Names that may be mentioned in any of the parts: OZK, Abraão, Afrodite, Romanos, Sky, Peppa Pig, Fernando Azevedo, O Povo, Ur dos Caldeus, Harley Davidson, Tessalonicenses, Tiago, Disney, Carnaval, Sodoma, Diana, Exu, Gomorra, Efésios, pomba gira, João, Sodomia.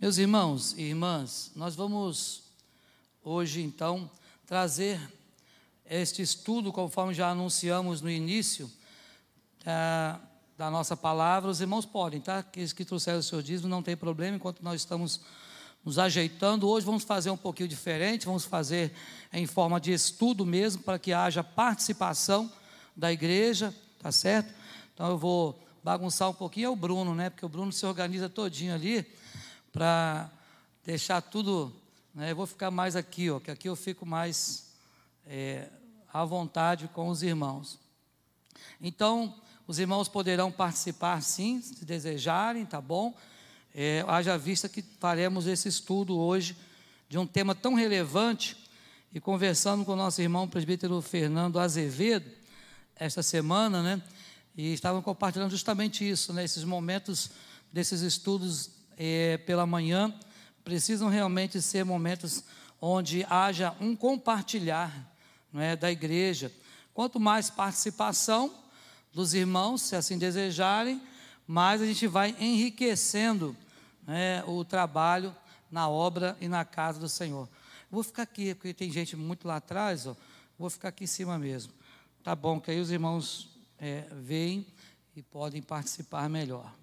Meus irmãos e irmãs, nós vamos hoje então trazer este estudo, conforme já anunciamos no início da nossa palavra. Os irmãos podem, tá? Aqueles que trouxeram o seu dízimo, não tem problema, enquanto nós estamos nos ajeitando. Hoje vamos fazer um pouquinho diferente, vamos fazer em forma de estudo mesmo, para que haja participação da igreja, tá certo? Então eu vou bagunçar um pouquinho, é o Bruno, né? Porque o Bruno se organiza todinho ali, para deixar tudo, né? Eu vou ficar mais aqui, ó, que aqui eu fico mais à vontade com os irmãos. Então, os irmãos poderão participar sim, se desejarem, tá bom? Haja vista que faremos esse estudo hoje de um tema tão relevante, e conversando com o nosso irmão presbítero Fernando Azevedo esta semana, né? E estavam compartilhando justamente isso, né? Esses momentos desses estudos pela manhã precisam realmente ser momentos onde haja um compartilhar, não é, da igreja. Quanto mais participação dos irmãos, se assim desejarem, mais a gente vai enriquecendo, né, o trabalho na obra e na casa do Senhor. Eu vou ficar aqui, porque tem gente muito lá atrás, ó, vou ficar aqui em cima mesmo, tá bom, que aí os irmãos veem e podem participar melhor.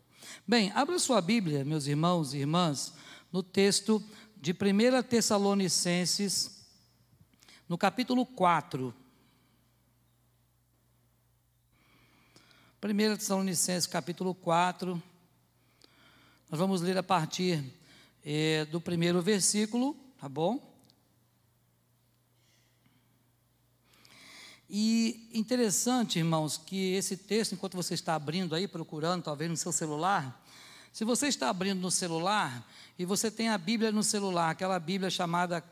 Bem, abra sua Bíblia, meus irmãos e irmãs, no texto de 1 Tessalonicenses, no capítulo 4. 1 Tessalonicenses, capítulo 4, nós vamos ler a partir do primeiro versículo, tá bom? E interessante, irmãos, que esse texto, enquanto você está abrindo aí, procurando, talvez no seu celular, se você está abrindo no celular e você tem a Bíblia no celular, aquela Bíblia chamada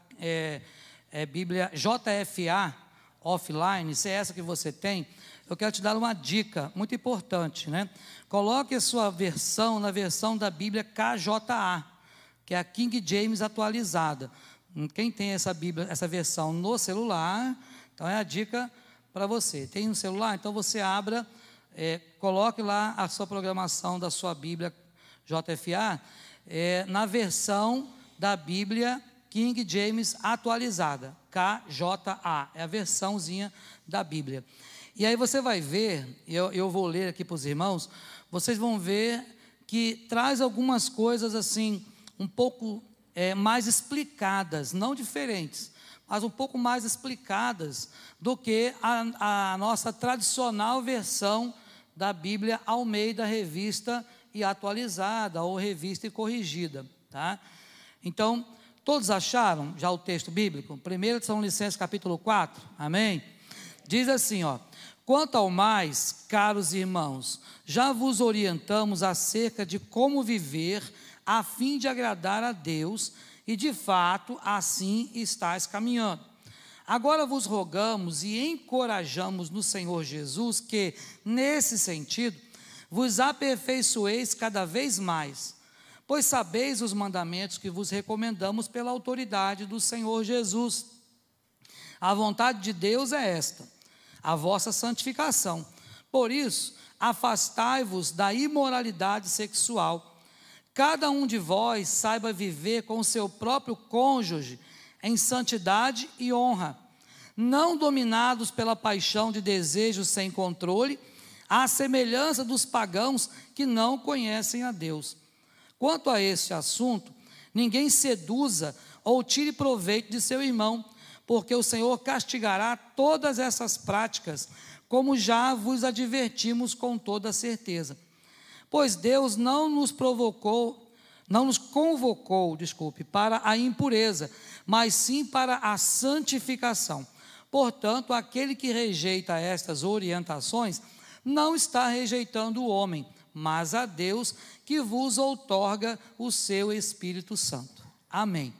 Bíblia JFA, offline, se é essa que você tem, eu quero te dar uma dica muito importante, né? Coloque a sua versão na versão da Bíblia KJA, que é a King James atualizada. Quem tem essa Bíblia, essa versão no celular, então é a dica para você. Tem um celular? Então você abra, coloque lá a sua programação da sua Bíblia JFA na versão da Bíblia King James atualizada, KJA, é a versãozinha da Bíblia. E aí você vai ver, eu vou ler aqui para os irmãos, vocês vão ver que traz algumas coisas assim, um pouco mais explicadas, não diferentes, mas um pouco mais explicadas do que a nossa tradicional versão da Bíblia Almeida Revista e Atualizada, ou Revista e Corrigida, tá? Então, todos acharam já o texto bíblico? 1 Tessalonicenses capítulo 4, amém? Diz assim, ó: quanto ao mais, caros irmãos, já vos orientamos acerca de como viver a fim de agradar a Deus, e de fato assim estáis caminhando. Agora vos rogamos e encorajamos no Senhor Jesus que, nesse sentido, vos aperfeiçoeis cada vez mais, pois sabeis os mandamentos que vos recomendamos pela autoridade do Senhor Jesus. A vontade de Deus é esta, a vossa santificação. Por isso, afastai-vos da imoralidade sexual. Cada um de vós saiba viver com o seu próprio cônjuge em santidade e honra, não dominados pela paixão de desejos sem controle, à semelhança dos pagãos que não conhecem a Deus. Quanto a este assunto, ninguém seduza ou tire proveito de seu irmão, porque o Senhor castigará todas essas práticas, como já vos advertimos com toda certeza. Pois Deus não nos convocou, para a impureza, mas sim para a santificação. Portanto, aquele que rejeita estas orientações não está rejeitando o homem, mas a Deus, que vos outorga o seu Espírito Santo. Amém.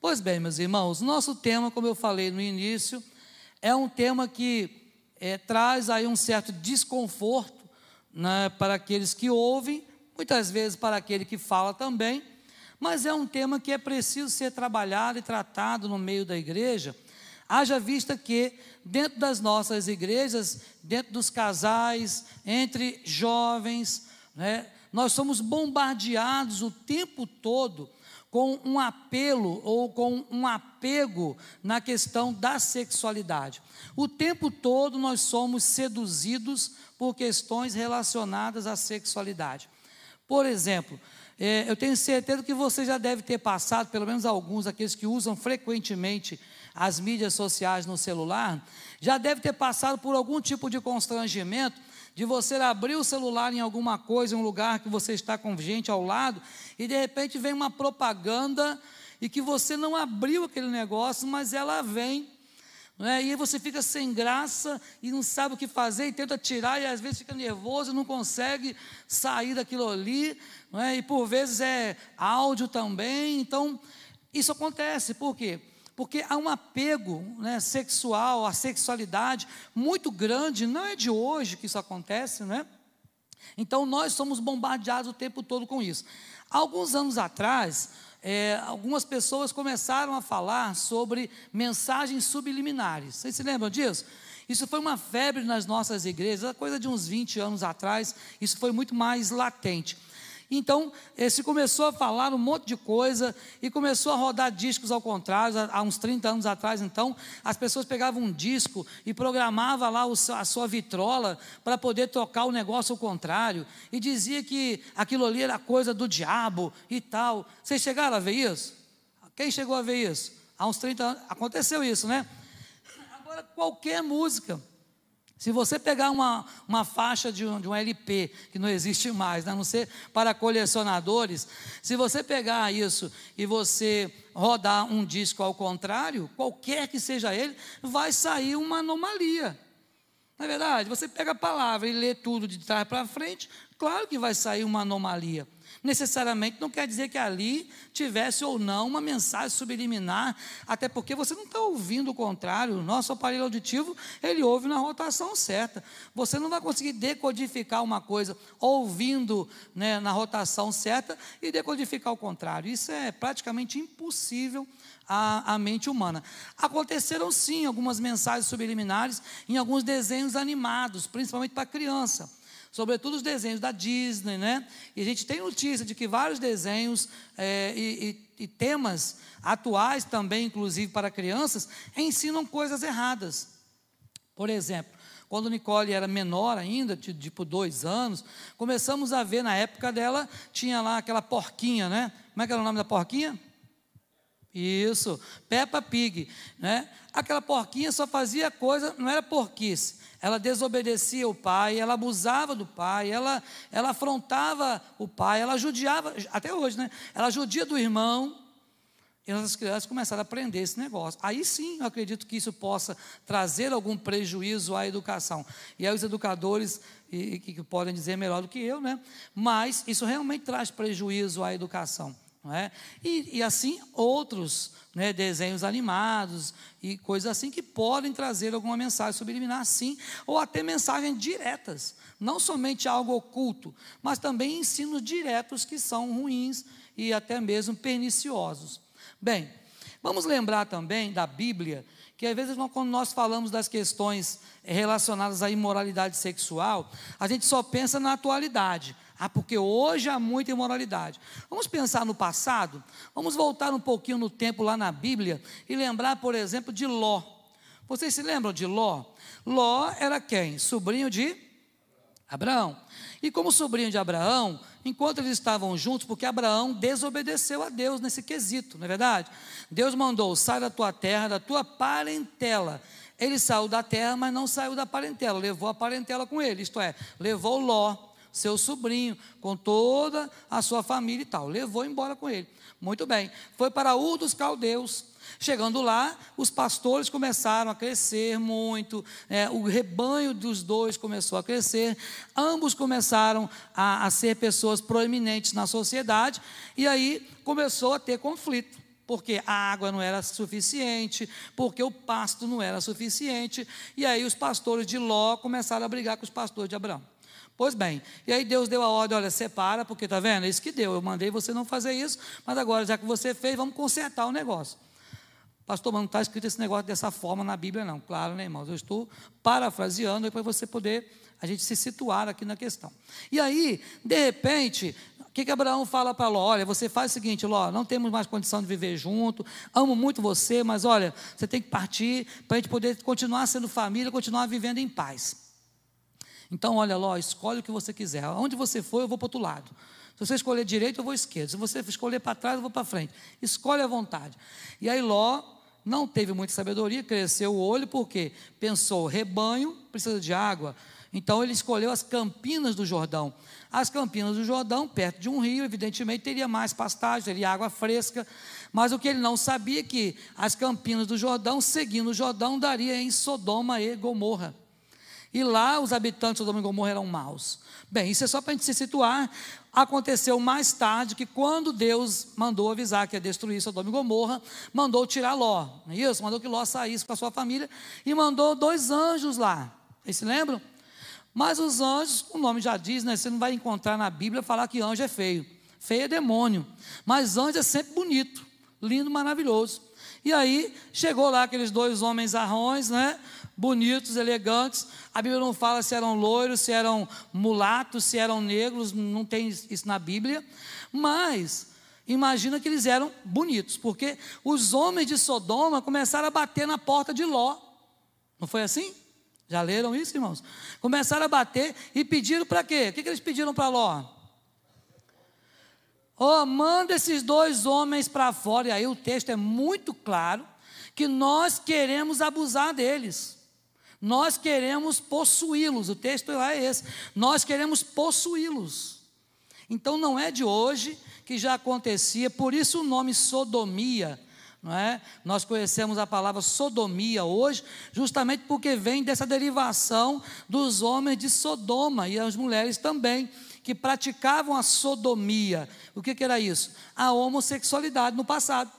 Pois bem, meus irmãos, nosso tema, como eu falei no início, é um tema que traz aí um certo desconforto, né, para aqueles que ouvem, muitas vezes para aquele que fala também, mas é um tema que é preciso ser trabalhado e tratado no meio da igreja, haja vista que dentro das nossas igrejas, dentro dos casais, entre jovens, né, nós somos bombardeados o tempo todo com um apelo ou com um apego na questão da sexualidade. O tempo todo nós somos seduzidos por questões relacionadas à sexualidade. Por exemplo, eu tenho certeza que você já deve ter passado, pelo menos alguns daqueles que usam frequentemente as mídias sociais no celular, já deve ter passado por algum tipo de constrangimento de você abrir o celular em alguma coisa, em um lugar que você está com gente ao lado, e de repente vem uma propaganda, e que você não abriu aquele negócio, mas ela vem, não é? E aí você fica sem graça, e não sabe o que fazer, e tenta tirar, e às vezes fica nervoso, não consegue sair daquilo ali, não é? E por vezes é áudio também. Então, isso acontece, por quê? Porque há um apego, né, sexual, à sexualidade muito grande. Não é de hoje que isso acontece, né? Então nós somos bombardeados o tempo todo com isso. Alguns anos atrás, algumas pessoas começaram a falar sobre mensagens subliminares. Vocês se lembram disso? Isso foi uma febre nas nossas igrejas, coisa de uns 20 anos atrás, isso foi muito mais latente. Então, se começou a falar um monte de coisa, e começou a rodar discos ao contrário. Há uns 30 anos atrás, então, as pessoas pegavam um disco e programavam lá a sua vitrola para poder tocar o negócio ao contrário, e dizia que aquilo ali era coisa do diabo e tal. Vocês chegaram a ver isso? Quem chegou a ver isso? Há uns 30 anos, aconteceu isso, né? Agora, qualquer música, se você pegar uma faixa de um LP, que não existe mais, né, a não ser para colecionadores, se você pegar isso e você rodar um disco ao contrário, qualquer que seja ele, vai sair uma anomalia. Não é verdade? Você pega a palavra e lê tudo de trás para frente, claro que vai sair uma anomalia. Necessariamente não quer dizer que ali tivesse ou não uma mensagem subliminar, até porque você não está ouvindo o contrário. O nosso aparelho auditivo, ele ouve na rotação certa. Você não vai conseguir decodificar uma coisa ouvindo, né, na rotação certa e decodificar o contrário. Isso é praticamente impossível à mente humana. Aconteceram sim algumas mensagens subliminares em alguns desenhos animados, principalmente para criança, sobretudo os desenhos da Disney, né? E a gente tem notícia de que vários desenhos e temas atuais também, inclusive para crianças, ensinam coisas erradas. Por exemplo, quando Nicole era menor ainda, tipo 2 anos, começamos a ver, na época dela, tinha lá aquela porquinha, né? Como é que era o nome da porquinha? Isso, Peppa Pig, né? Aquela porquinha só fazia coisa, não era porquice. Ela desobedecia o pai, ela abusava do pai, ela afrontava o pai, ela judiava, até hoje, né? Ela judia do irmão. E as crianças começaram a aprender esse negócio. Aí sim, eu acredito que isso possa trazer algum prejuízo à educação. E aí os educadores, que podem dizer melhor do que eu, né? Mas isso realmente traz prejuízo à educação. Não é? E assim outros, né, desenhos animados e coisas assim que podem trazer alguma mensagem subliminar, sim, ou até mensagens diretas, não somente algo oculto, mas também ensinos diretos que são ruins e até mesmo perniciosos. Bem, vamos lembrar também da Bíblia, que às vezes quando nós falamos das questões relacionadas à imoralidade sexual, a gente só pensa na atualidade. Ah, porque hoje há muita imoralidade. Vamos pensar no passado? Vamos voltar um pouquinho no tempo lá na Bíblia e lembrar, por exemplo, de Ló. Vocês se lembram de Ló? Ló era quem? Sobrinho de Abraão. E como sobrinho de Abraão, enquanto eles estavam juntos, porque Abraão desobedeceu a Deus nesse quesito, não é verdade? Deus mandou: sai da tua terra, da tua parentela. Ele saiu da terra, mas não saiu da parentela, levou a parentela com ele, isto é, levou Ló, seu sobrinho, com toda a sua família e tal, levou embora com ele. Muito bem, foi para Ur dos Caldeus. Chegando lá, os pastores começaram a crescer muito, o rebanho dos dois começou a crescer, ambos começaram a ser pessoas proeminentes na sociedade, e aí começou a ter conflito, porque a água não era suficiente, porque o pasto não era suficiente, e aí os pastores de Ló começaram a brigar com os pastores de Abraão. Pois bem, e aí Deus deu a ordem: olha, separa, porque está vendo, é isso que deu, eu mandei você não fazer isso, mas agora, já que você fez, vamos consertar o negócio. Pastor, mas não está escrito esse negócio dessa forma na Bíblia, não. Claro, né, irmãos? Eu estou parafraseando para você poder, a gente se situar aqui na questão. E aí, de repente, o que Abraão fala para Ló? Olha, você faz o seguinte, Ló, não temos mais condição de viver junto, amo muito você, mas olha, você tem que partir para a gente poder continuar sendo família, continuar vivendo em paz. Então, olha, Ló, escolhe o que você quiser. Onde você for, eu vou para o outro lado. Se você escolher direito, eu vou esquerdo. Se você escolher para trás, eu vou para frente. Escolhe à vontade. E aí Ló não teve muita sabedoria, cresceu o olho, porque pensou, rebanho precisa de água. Então ele escolheu as Campinas do Jordão. As Campinas do Jordão, perto de um rio, evidentemente teria mais pastagem, teria água fresca. Mas o que ele não sabia é que as Campinas do Jordão, seguindo o Jordão, daria em Sodoma e Gomorra. E lá os habitantes de Sodoma e Gomorra eram maus. Bem, isso é só para a gente se situar. Aconteceu mais tarde que quando Deus mandou avisar que ia destruir Sodoma e Gomorra, mandou tirar Ló, não é isso? Mandou que Ló saísse com a sua família e mandou 2 anjos lá. Vocês se lembram? Mas os anjos, o nome já diz, né? Você não vai encontrar na Bíblia falar que anjo é feio. Feio é demônio, mas anjo é sempre bonito, lindo, maravilhoso. E aí, chegou lá aqueles 2 homens arrões, né? Bonitos, elegantes. A Bíblia não fala se eram loiros, se eram mulatos, se eram negros. Não tem isso na Bíblia. Mas, imagina que eles eram bonitos. Porque os homens de Sodoma começaram a bater na porta de Ló. Não foi assim? Já leram isso, irmãos? Começaram a bater e pediram para quê? O que eles pediram para Ló? Oh, manda esses 2 homens para fora. E aí o texto é muito claro que nós queremos abusar deles, nós queremos possuí-los. O texto lá é esse: nós queremos possuí-los. Então não é de hoje que já acontecia, por isso o nome sodomia, não é? Nós conhecemos a palavra sodomia hoje, justamente porque vem dessa derivação dos homens de Sodoma e as mulheres também, que praticavam a sodomia. O que era isso? A homossexualidade no passado,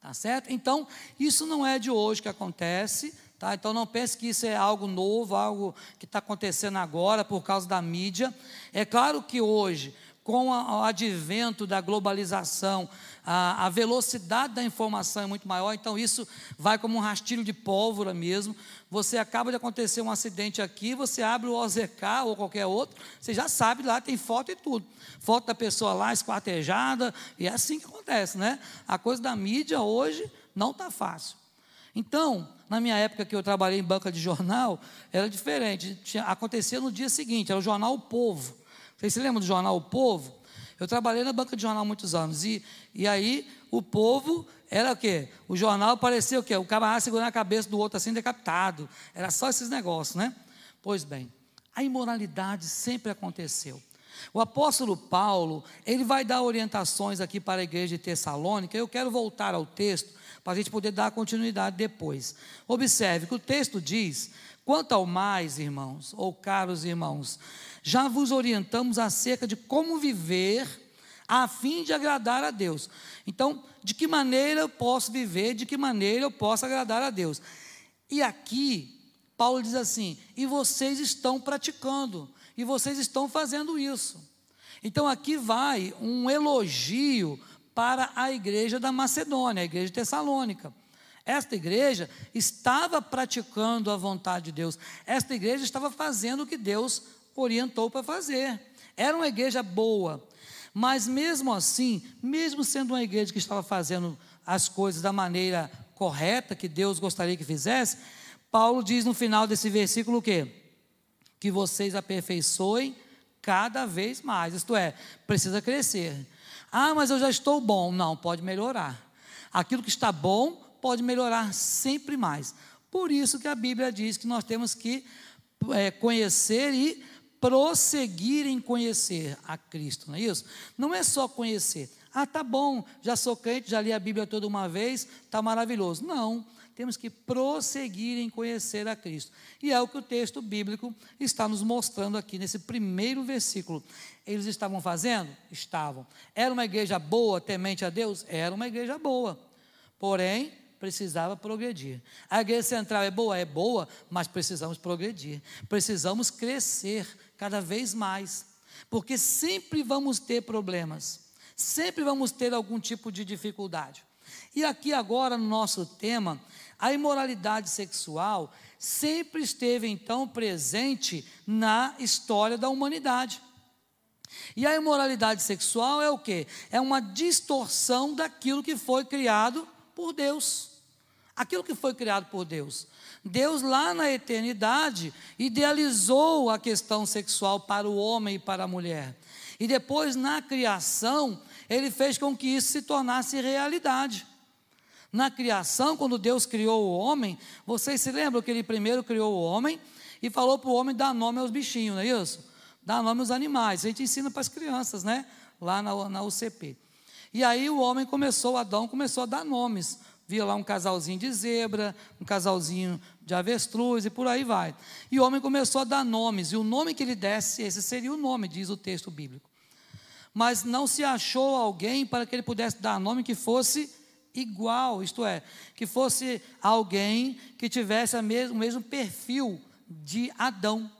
tá certo? Então, isso não é de hoje que acontece, tá? Então não pense que isso é algo novo, algo que está acontecendo agora por causa da mídia. É claro que hoje, com o advento da globalização, a velocidade da informação é muito maior, então isso vai como um rastilho de pólvora mesmo. Você acaba de acontecer um acidente aqui, você abre o OZK ou qualquer outro, você já sabe, lá tem foto e tudo, foto da pessoa lá esquartejada, e é assim que acontece, né? A coisa da mídia hoje não está fácil. Então, na minha época que eu trabalhei em banca de jornal, era diferente, acontecia no dia seguinte, era o jornal O Povo. Vocês se lembram do jornal O Povo? Eu trabalhei na banca de jornal há muitos anos, e aí O Povo era o quê? O jornal parecia o quê? O camarada segurando a cabeça do outro assim, decapitado. Era só esses negócios, né? Pois bem, a imoralidade sempre aconteceu. O apóstolo Paulo, ele vai dar orientações aqui para a igreja de Tessalônica. Eu quero voltar ao texto para a gente poder dar continuidade depois. Observe que o texto diz: quanto ao mais, irmãos, ou caros irmãos, já vos orientamos acerca de como viver a fim de agradar a Deus. Então, de que maneira eu posso viver, de que maneira eu posso agradar a Deus? E aqui, Paulo diz assim: e vocês estão praticando, e vocês estão fazendo isso. Então, aqui vai um elogio para a igreja da Macedônia, a igreja de Tessalônica. Esta igreja estava praticando a vontade de Deus. Esta igreja estava fazendo o que Deus orientou para fazer. Era uma igreja boa, mas mesmo assim, mesmo sendo uma igreja que estava fazendo as coisas da maneira correta, que Deus gostaria que fizesse, Paulo diz no final desse versículo o quê? Que vocês aperfeiçoem cada vez mais. Isto é, precisa crescer. Ah, mas eu já estou bom. Não, pode melhorar. Aquilo que está bom pode melhorar sempre mais. Por isso que a Bíblia diz que nós temos que conhecer e prosseguir em conhecer a Cristo, não é isso? Não é só conhecer. Ah, tá bom, já sou crente, já li a Bíblia toda uma vez, tá maravilhoso. Não, temos que prosseguir em conhecer a Cristo. E é o que o texto bíblico está nos mostrando aqui nesse primeiro versículo. Eles estavam fazendo? Estavam. Era uma igreja boa, temente a Deus? Era uma igreja boa. Porém, precisava progredir. A igreja central é boa, mas precisamos progredir, precisamos crescer cada vez mais, porque sempre vamos ter problemas, sempre vamos ter algum tipo de dificuldade, E aqui agora no nosso tema, a imoralidade sexual sempre esteve então presente na história da humanidade. E a imoralidade sexual é o quê? É uma distorção daquilo que foi criado por Deus. Aquilo que foi criado por Deus. Deus lá na eternidade idealizou a questão sexual para o homem e para a mulher. E depois na criação, ele fez com que isso se tornasse realidade. Na criação, quando Deus criou o homem, vocês se lembram que ele primeiro criou o homem e falou para o homem dar nome aos bichinhos, não é isso? Dar nome aos animais, a gente ensina para as crianças, né? Lá na UCP. E aí o homem começou, Adão começou a dar nomes. Via lá um casalzinho de zebra, um casalzinho de avestruz e por aí vai. E o homem começou a dar nomes, e o nome que ele desse, esse seria o nome, diz o texto bíblico. Mas não se achou alguém para que ele pudesse dar nome que fosse igual, isto é, que fosse alguém que tivesse o mesmo perfil de Adão.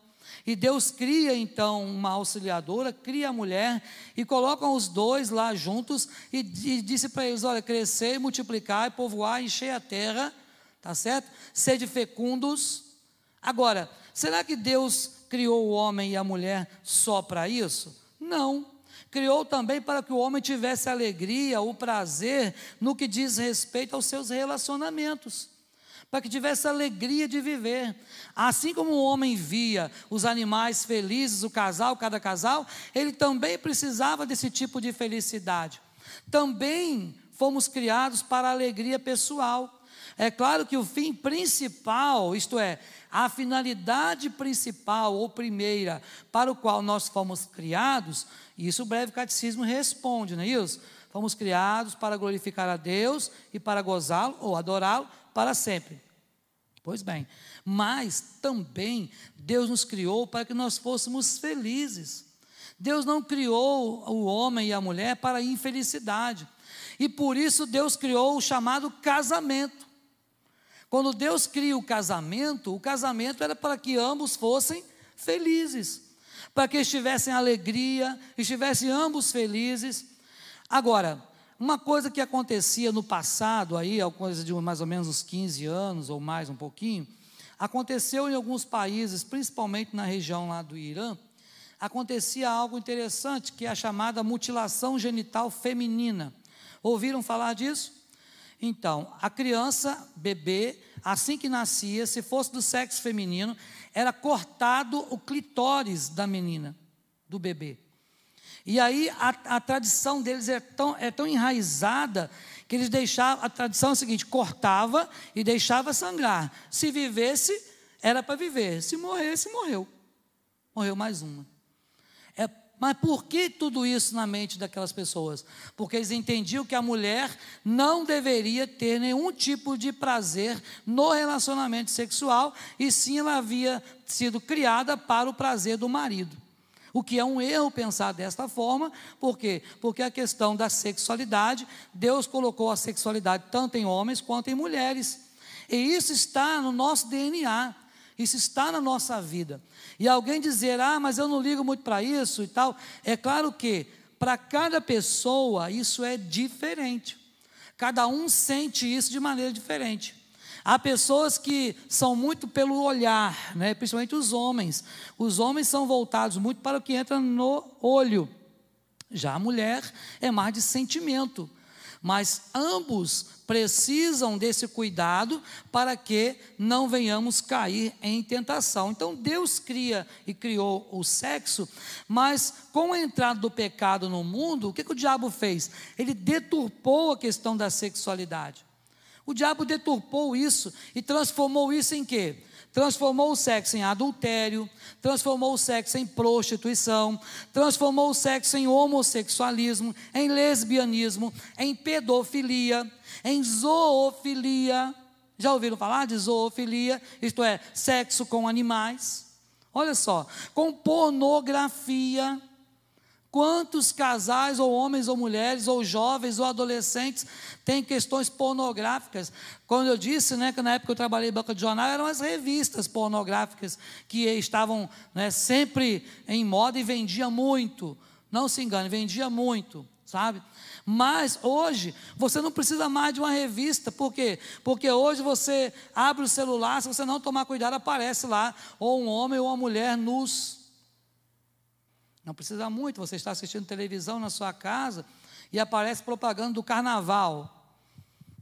E Deus cria então uma auxiliadora, cria a mulher e colocam os dois lá juntos e disse para eles, olha, crescei, multiplicai, povoai, enchei a terra, tá certo? Sede fecundos. Agora, será que Deus criou o homem e a mulher só para isso? Não. Criou também para que o homem tivesse alegria, o prazer no que diz respeito aos seus relacionamentos. Para que tivesse alegria de viver, assim como o homem via os animais felizes, o casal, cada casal, ele também precisava desse tipo de felicidade. Também fomos criados para a alegria pessoal. É claro que o fim principal, isto é, a finalidade principal ou primeira para o qual nós fomos criados, isso o breve catecismo responde, não é isso? Fomos criados para glorificar a Deus e para gozá-lo ou adorá-lo para sempre. Pois bem, mas também Deus nos criou para que nós fôssemos felizes. Deus não criou o homem e a mulher para a infelicidade. E por isso Deus criou o chamado casamento. Quando Deus cria o casamento era para que ambos fossem felizes, para que estivessem alegria, estivessem ambos felizes. Agora, uma coisa que acontecia no passado, aí, a coisa de mais ou menos uns 15 anos ou mais um pouquinho, aconteceu em alguns países, principalmente na região lá do Irã, acontecia algo interessante, que é a chamada mutilação genital feminina. Ouviram falar disso? Então, a criança, bebê, assim que nascia, se fosse do sexo feminino, era cortado o clitóris da menina, do bebê. E aí a tradição deles é tão enraizada que eles deixavam, a tradição é a seguinte, cortava e deixava sangrar. Se vivesse, era para viver. Se morresse, morreu. Morreu mais uma. Mas por que tudo isso na mente daquelas pessoas? Porque eles entendiam que a mulher não deveria ter nenhum tipo de prazer no relacionamento sexual, e sim ela havia sido criada para o prazer do marido. O que é um erro pensar desta forma, por quê? Porque a questão da sexualidade, Deus colocou a sexualidade tanto em homens quanto em mulheres. E isso está no nosso DNA, isso está na nossa vida. E alguém dizer, ah, mas eu não ligo muito para isso e tal. É claro que para cada pessoa isso é diferente. Cada um sente isso de maneira diferente. Há pessoas que são muito pelo olhar, né? Principalmente os homens. Os homens são voltados muito para o que entra no olho. Já a mulher é mais de sentimento. Mas ambos precisam desse cuidado para que não venhamos cair em tentação. Então Deus cria e criou o sexo, mas com a entrada do pecado no mundo, o que o diabo fez? Ele deturpou a questão da sexualidade. O diabo deturpou isso e transformou isso em quê? Transformou o sexo em adultério, transformou o sexo em prostituição, transformou o sexo em homossexualismo, em lesbianismo, em pedofilia, em zoofilia. Já ouviram falar de zoofilia? Isto é, sexo com animais. Olha só, com pornografia. Quantos casais, ou homens, ou mulheres, ou jovens, ou adolescentes, têm questões pornográficas? Quando eu disse, né, que na época eu trabalhei em banca de jornal, eram as revistas pornográficas que estavam, né, sempre em moda e vendia muito. Não se engane, vendia muito. sabe? Mas hoje você não precisa mais de uma revista. Por quê? Porque hoje você abre o celular, se você não tomar cuidado, aparece lá ou um homem ou uma mulher nus. Não precisa muito, você está assistindo televisão na sua casa e aparece propaganda do Carnaval.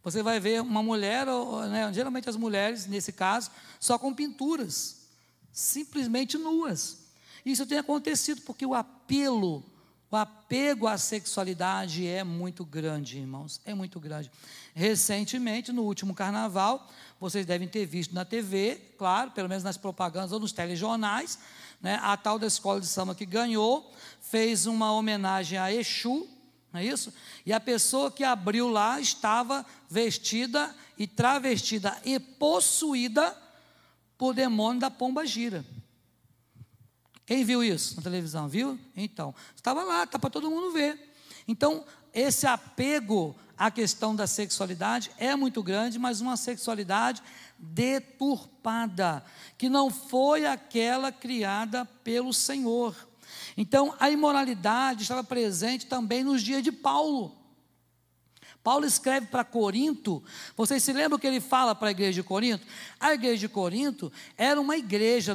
Você vai ver uma mulher, né, geralmente as mulheres, nesse caso, só com pinturas, simplesmente nuas. Isso tem acontecido porque o apelo, o apego à sexualidade é muito grande, irmãos, é muito grande. Recentemente, no último carnaval, vocês devem ter visto na TV, claro, pelo menos nas propagandas ou nos telejornais, né, a tal da escola de samba que ganhou, fez uma homenagem a Exu, não é isso? E a pessoa que abriu lá estava vestida e travestida e possuída por demônio da pomba gira. Quem viu isso na televisão, viu? Então, estava lá, está para todo mundo ver. Então, esse apego à questão da sexualidade é muito grande, mas uma sexualidade deturpada, que não foi aquela criada pelo Senhor. Então, a imoralidade estava presente também nos dias de Paulo. Paulo escreve para Corinto. Vocês se lembram que ele fala para a igreja de Corinto? A igreja de Corinto era uma igreja.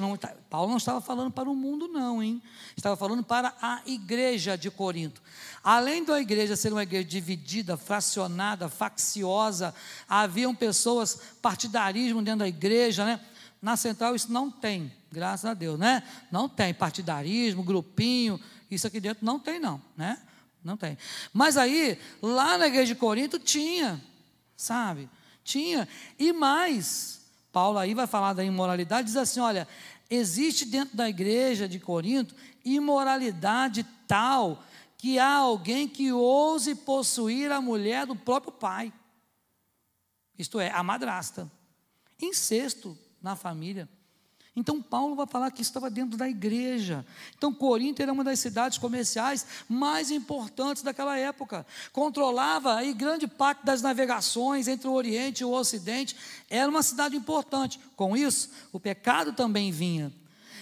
Paulo não estava falando para o mundo não, hein? Estava falando para a igreja de Corinto. Além da igreja ser uma igreja dividida, fracionada, facciosa, haviam pessoas, partidarismo dentro da igreja, né? Na central isso não tem, graças a Deus, né? Não tem partidarismo, grupinho, isso aqui dentro não tem não, né? Não tem. Mas aí, lá na igreja de Corinto tinha, sabe? Tinha. E mais, Paulo aí vai falar da imoralidade, diz assim, olha, existe dentro da igreja de Corinto imoralidade tal que há alguém que ouse possuir a mulher do próprio pai. Isto é, a madrasta. Incesto na família. Então, Paulo vai falar que isso estava dentro da igreja. Então, Corinto era uma das cidades comerciais mais importantes daquela época. Controlava aí grande parte das navegações entre o Oriente e o Ocidente. Era uma cidade importante. Com isso, o pecado também vinha.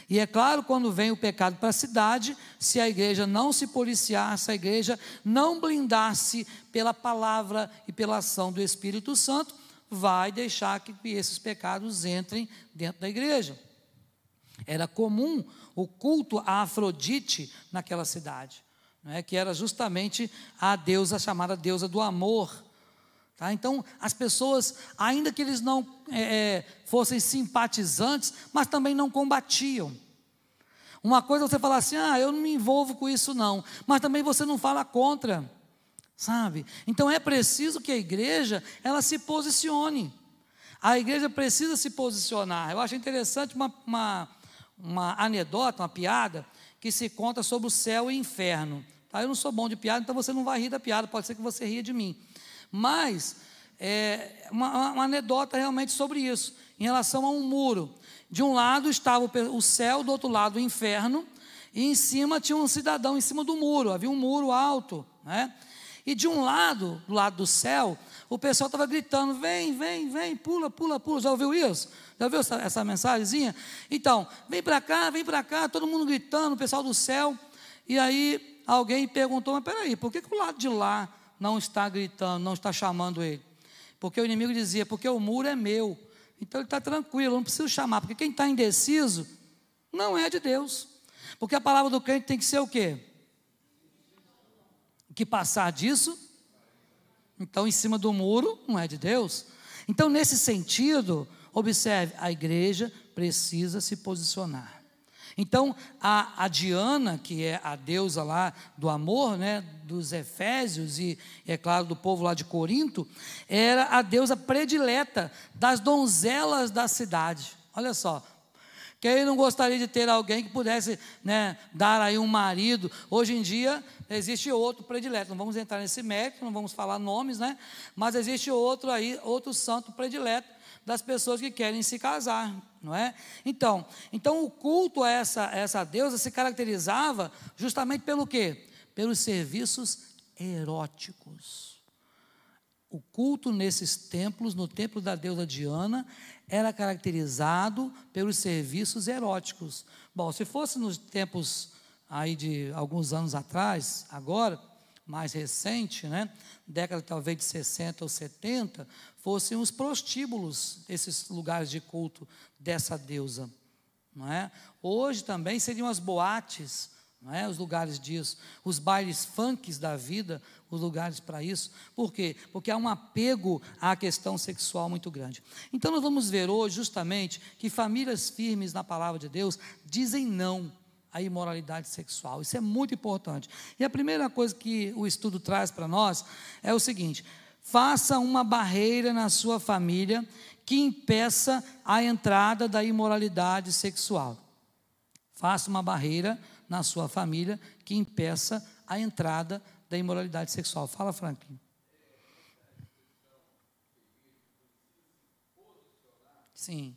E é claro, quando vem o pecado para a cidade, se a igreja não se policiar, se a igreja não blindar-se pela palavra e pela ação do Espírito Santo, vai deixar que esses pecados entrem dentro da igreja. Era comum o culto a Afrodite naquela cidade, né, que era justamente a deusa, chamada deusa do amor, tá? Então as pessoas, ainda que eles não fossem simpatizantes, mas também não combatiam. Uma coisa é você falar assim, ah, eu não me envolvo com isso não, mas também você não fala contra, sabe? Então é preciso que a igreja, ela se posicione. A igreja precisa se posicionar. Eu acho interessante uma anedota, uma piada que se conta sobre o céu e o inferno, tá? Eu não sou bom de piada, então você não vai rir da piada, pode ser que você ria de mim, mas é uma anedota realmente sobre isso, em relação a um muro. De um lado estava o céu, do outro lado o inferno, e em cima tinha um cidadão em cima do muro, havia um muro alto, né? E de um lado, do lado do céu, o pessoal estava gritando, vem, vem, vem, pula, pula, pula. Já ouviu isso? Já ouviu essa mensagenzinha? Então, vem para cá, todo mundo gritando, o pessoal do céu. E aí alguém perguntou, mas peraí, por que o lado de lá não está gritando, não está chamando ele? Porque o inimigo dizia, porque o muro é meu. Então ele está tranquilo, não preciso chamar, porque quem está indeciso não é de Deus. Porque a palavra do crente tem que ser o quê? Que passar disso, então em cima do muro, não é de Deus. Então nesse sentido, observe, a igreja precisa se posicionar. Então a Diana, que é a deusa lá do amor, né, dos Efésios e é claro do povo lá de Corinto, era a deusa predileta das donzelas da cidade. Olha só, quem não gostaria de ter alguém que pudesse, né, dar aí um marido? Hoje em dia existe outro predileto, não vamos entrar nesse mérito, não vamos falar nomes, né? Mas existe outro aí, outro santo predileto das pessoas que querem se casar, não é? Então o culto a essa deusa se caracterizava justamente pelo quê? Pelos serviços eróticos. O culto nesses templos, no templo da deusa Diana, era caracterizado pelos serviços eróticos. Bom, se fosse nos tempos aí de alguns anos atrás, agora, mais recente, né, década talvez de 60 ou 70, fossem os prostíbulos, esses lugares de culto dessa deusa. Não é? Hoje também seriam as boates, não é? Os lugares disso, os bailes funks da vida, os lugares para isso. Por quê? Porque há um apego à questão sexual muito grande. Então nós vamos ver hoje justamente que famílias firmes na palavra de Deus dizem não à imoralidade sexual. Isso é muito importante. E a primeira coisa que o estudo traz para nós é o seguinte: faça uma barreira na sua família que impeça a entrada da imoralidade sexual. Faça uma barreira na sua família que impeça a entrada da imoralidade sexual. Fala, Franklin. Sim.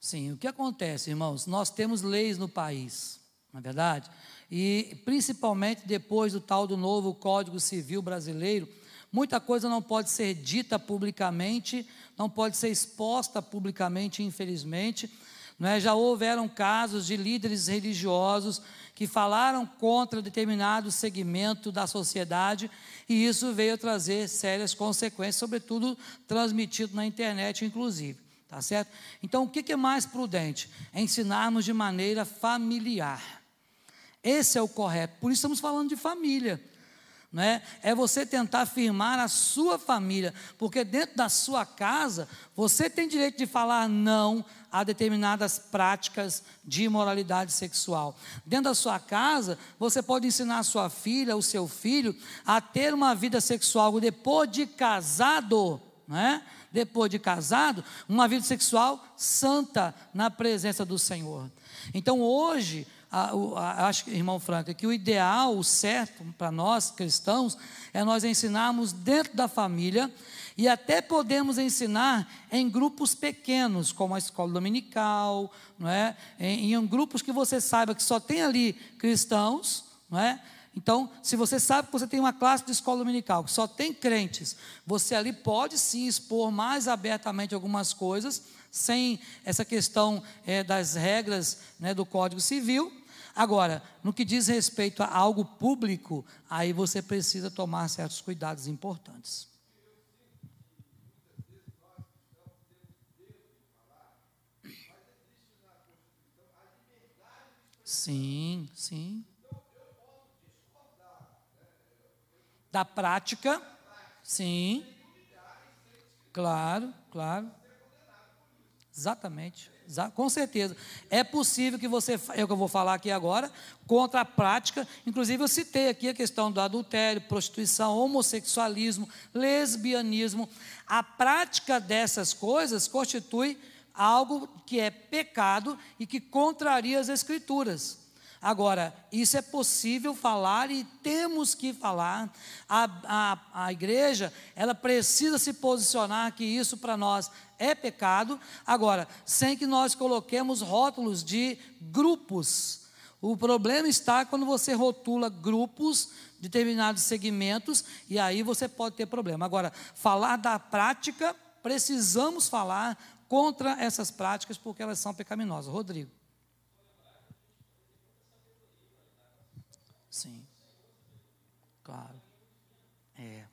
Sim, o que acontece, irmãos? Nós temos leis no país, não é verdade? E principalmente depois do tal do novo Código Civil brasileiro, muita coisa não pode ser dita publicamente, não pode ser exposta publicamente, infelizmente. Não é? Já houveram casos de líderes religiosos que falaram contra determinado segmento da sociedade, e isso veio trazer sérias consequências, sobretudo transmitido na internet, inclusive. Tá certo? Então, o que é mais prudente? É ensinarmos de maneira familiar. Esse é o correto. Por isso estamos falando de família. Não é? É você tentar firmar a sua família, porque dentro da sua casa você tem direito de falar não a determinadas práticas de imoralidade sexual. Dentro da sua casa você pode ensinar a sua filha, o seu filho, a ter uma vida sexual depois de casado, não é? Depois de casado, uma vida sexual santa na presença do Senhor. Então hoje, acho que, irmão Franco, que o ideal, o certo para nós cristãos, é nós ensinarmos dentro da família, e até podemos ensinar em grupos pequenos, como a escola dominical, não é? Em grupos que você saiba que só tem ali cristãos, não é? Então, se você sabe que você tem uma classe de escola dominical, que só tem crentes, você ali pode sim expor mais abertamente algumas coisas, sem essa questão das regras, né, do Código Civil. Agora, no que diz respeito a algo público, aí você precisa tomar certos cuidados importantes. Sim, sim. Da prática, sim, claro, claro, exatamente, com certeza, é possível que você, é o que eu vou falar aqui agora, contra a prática. Inclusive eu citei aqui a questão do adultério, prostituição, homossexualismo, lesbianismo. A prática dessas coisas constitui algo que é pecado e que contraria as Escrituras. Agora, isso é possível falar e temos que falar. A igreja, ela precisa se posicionar que isso para nós é pecado. Agora, sem que nós coloquemos rótulos de grupos. O problema está quando você rotula grupos, determinados segmentos, e aí você pode ter problema. Agora, falar da prática, precisamos falar contra essas práticas, porque elas são pecaminosas. Rodrigo. Sim, claro, é,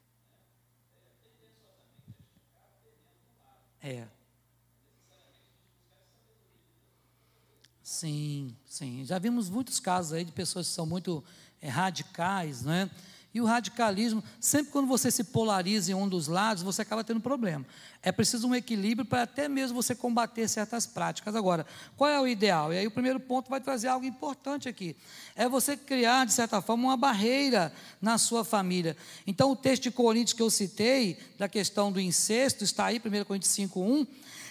sim, sim, já vimos muitos casos aí de pessoas que são muito radicais, né? E o radicalismo, sempre quando você se polariza em um dos lados, você acaba tendo problema. É preciso um equilíbrio para até mesmo você combater certas práticas. Agora, qual é o ideal? E aí o primeiro ponto vai trazer algo importante aqui. É você criar, de certa forma, uma barreira na sua família. Então, o texto de Coríntios que eu citei, da questão do incesto, está aí, 1 Coríntios 5:1.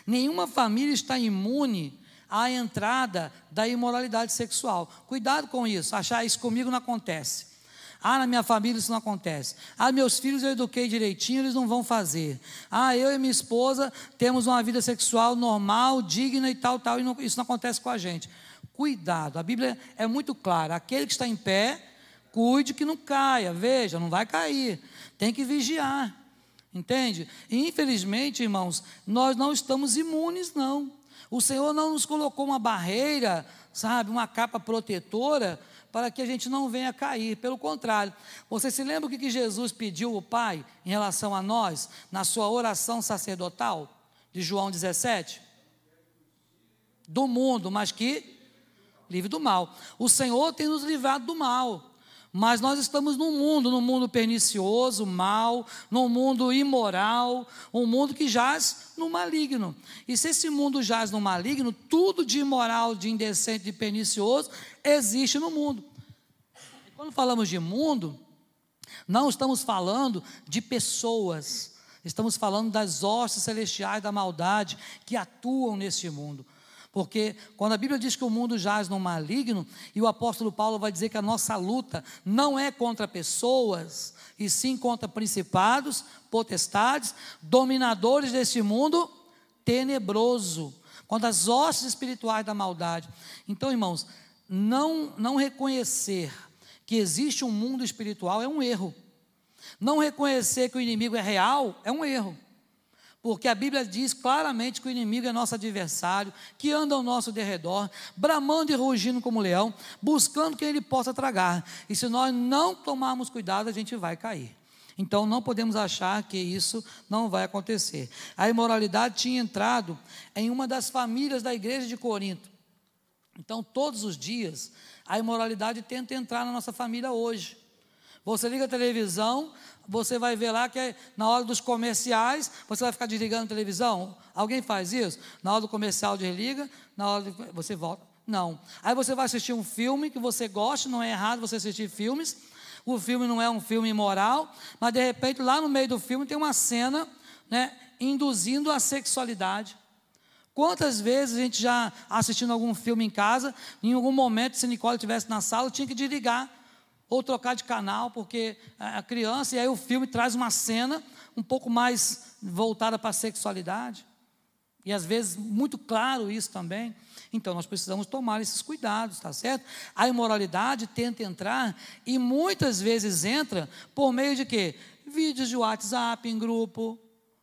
Nenhuma família está imune à entrada da imoralidade sexual. Cuidado com isso, achar isso comigo não acontece. Ah, na minha família isso não acontece. Ah, meus filhos eu eduquei direitinho, eles não vão fazer. Ah, eu e minha esposa temos uma vida sexual normal, digna e tal, tal, e não, isso não acontece com a gente. Cuidado, a Bíblia é muito clara. Aquele que está em pé, cuide que não caia. Veja, não vai cair. Tem que vigiar, entende? E infelizmente, irmãos, nós não estamos imunes, não. O Senhor não nos colocou uma barreira, sabe, uma capa protetora, para que a gente não venha cair. Pelo contrário, você se lembra o que Jesus pediu ao Pai em relação a nós, na sua oração sacerdotal, de João 17? Do mundo, mas que livre do mal. O Senhor tem nos livrado do mal, mas nós estamos num mundo pernicioso, mal, num mundo imoral, um mundo que jaz no maligno. E se esse mundo jaz no maligno, tudo de imoral, de indecente, de pernicioso existe no mundo. E quando falamos de mundo, não estamos falando de pessoas, estamos falando das hostes celestiais da maldade que atuam neste mundo. Porque quando a Bíblia diz que o mundo jaz no maligno, e o apóstolo Paulo vai dizer que a nossa luta não é contra pessoas, e sim contra principados, potestades, dominadores deste mundo tenebroso, contra as hostes espirituais da maldade. Então, irmãos, não reconhecer que existe um mundo espiritual é um erro. Não reconhecer que o inimigo é real é um erro, porque a Bíblia diz claramente que o inimigo é nosso adversário, que anda ao nosso derredor, bramando e rugindo como leão, buscando quem ele possa tragar, e se nós não tomarmos cuidado, a gente vai cair. Então não podemos achar que isso não vai acontecer. A imoralidade tinha entrado em uma das famílias da igreja de Corinto, então todos os dias a imoralidade tenta entrar na nossa família hoje. Você liga a televisão, você vai ver lá que na hora dos comerciais, você vai ficar desligando a televisão. Alguém faz isso? Na hora do comercial desliga, na hora do, você volta. Não. Aí você vai assistir um filme que você gosta, não é errado você assistir filmes. O filme não é um filme imoral, mas de repente lá no meio do filme tem uma cena, né, induzindo a sexualidade. Quantas vezes a gente já assistindo algum filme em casa, em algum momento, se Nicole estivesse na sala, tinha que desligar ou trocar de canal, porque a criança, e aí o filme traz uma cena um pouco mais voltada para a sexualidade, e às vezes muito claro isso também. Então nós precisamos tomar esses cuidados, tá certo? A imoralidade tenta entrar, e muitas vezes entra por meio de quê? Vídeos de WhatsApp em grupo.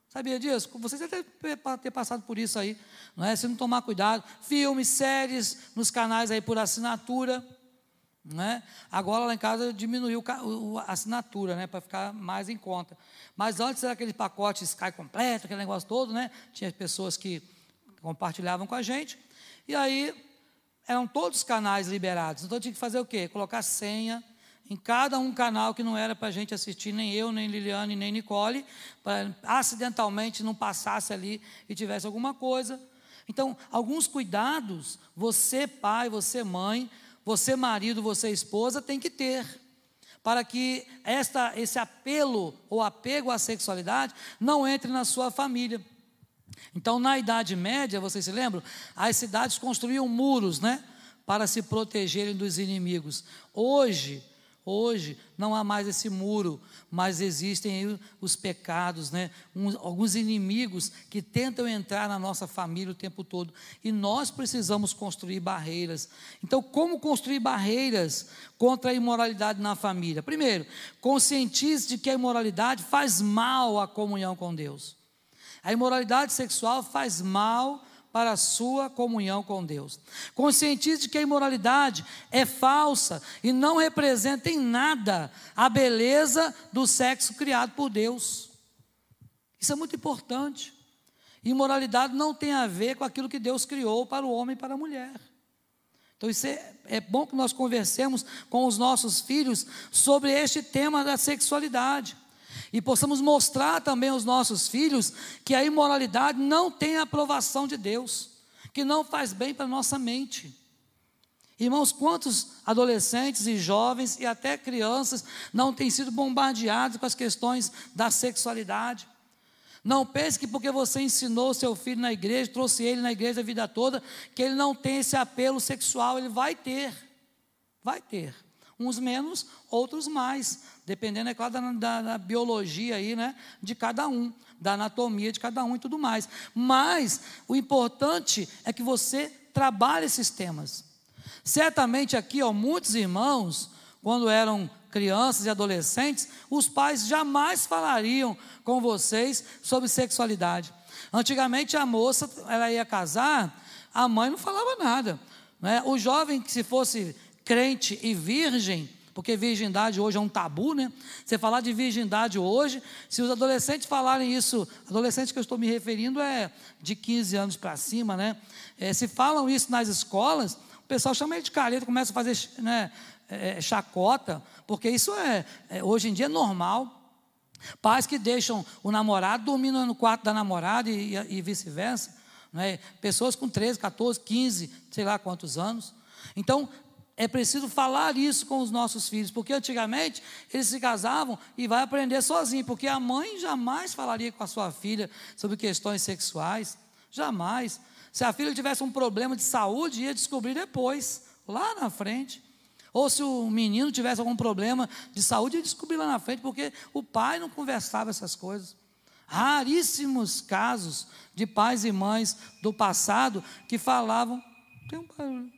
Sabia disso? Vocês devem ter passado por isso aí, não é? Se não tomar cuidado, filmes, séries, nos canais aí por assinatura, não é? Agora lá em casa diminuiu a assinatura, né, para ficar mais em conta. Mas antes era aquele pacote Sky completo, aquele negócio todo, né? Tinha pessoas que compartilhavam com a gente, e aí eram todos os canais liberados. Então tinha que fazer o quê? Colocar senha em cada um canal que não era para a gente assistir, nem eu, nem Liliane, nem Nicole, para acidentalmente não passasse ali e tivesse alguma coisa. Então alguns cuidados, você pai, você mãe, você marido, você esposa, tem que ter, para que esse apelo ou apego à sexualidade não entre na sua família. Então na Idade Média, vocês se lembram? As cidades construíam muros, né, para se protegerem dos inimigos. Hoje não há mais esse muro, mas existem os pecados, né, alguns inimigos que tentam entrar na nossa família o tempo todo, e nós precisamos construir barreiras. Então como construir barreiras contra a imoralidade na família? Primeiro, conscientize-se de que a imoralidade faz mal à comunhão com Deus. A imoralidade sexual faz mal para a sua comunhão com Deus. Conscientize de que a imoralidade é falsa e não representa em nada a beleza do sexo criado por Deus. Isso é muito importante. Imoralidade não tem a ver com aquilo que Deus criou para o homem e para a mulher. Então isso é bom que nós conversemos com os nossos filhos sobre este tema da sexualidade, e possamos mostrar também aos nossos filhos que a imoralidade não tem a aprovação de Deus, que não faz bem para a nossa mente. Irmãos, quantos adolescentes e jovens e até crianças não têm sido bombardeados com as questões da sexualidade? Não pense que porque você ensinou seu filho na igreja, trouxe ele na igreja a vida toda, que ele não tem esse apelo sexual. Ele vai ter. Uns menos, outros mais, dependendo, é claro, da biologia aí, né, de cada um, da anatomia de cada um e tudo mais. Mas o importante é que você trabalhe esses temas. Certamente aqui, ó, muitos irmãos, quando eram crianças e adolescentes, os pais jamais falariam com vocês sobre sexualidade. Antigamente a moça, ela ia casar, a mãe não falava nada, né? O jovem que se fosse crente e virgem, porque virgindade hoje é um tabu, né? Você falar de virgindade hoje, se os adolescentes falarem isso, adolescente que eu estou me referindo é de 15 anos para cima, né? Se falam isso nas escolas, o pessoal chama ele de careta, começa a fazer, né, chacota, porque isso hoje em dia é normal. Pais que deixam o namorado dormindo no quarto da namorada e vice-versa, né? Pessoas com 13, 14, 15, sei lá quantos anos. Então, é preciso falar isso com os nossos filhos, porque antigamente eles se casavam e vai aprender sozinho, porque a mãe jamais falaria com a sua filha sobre questões sexuais, jamais. Se a filha tivesse um problema de saúde, ia descobrir depois, lá na frente. Ou se o menino tivesse algum problema de saúde, ia descobrir lá na frente, porque o pai não conversava essas coisas. Raríssimos casos de pais e mães do passado que falavam... Tem um barulho.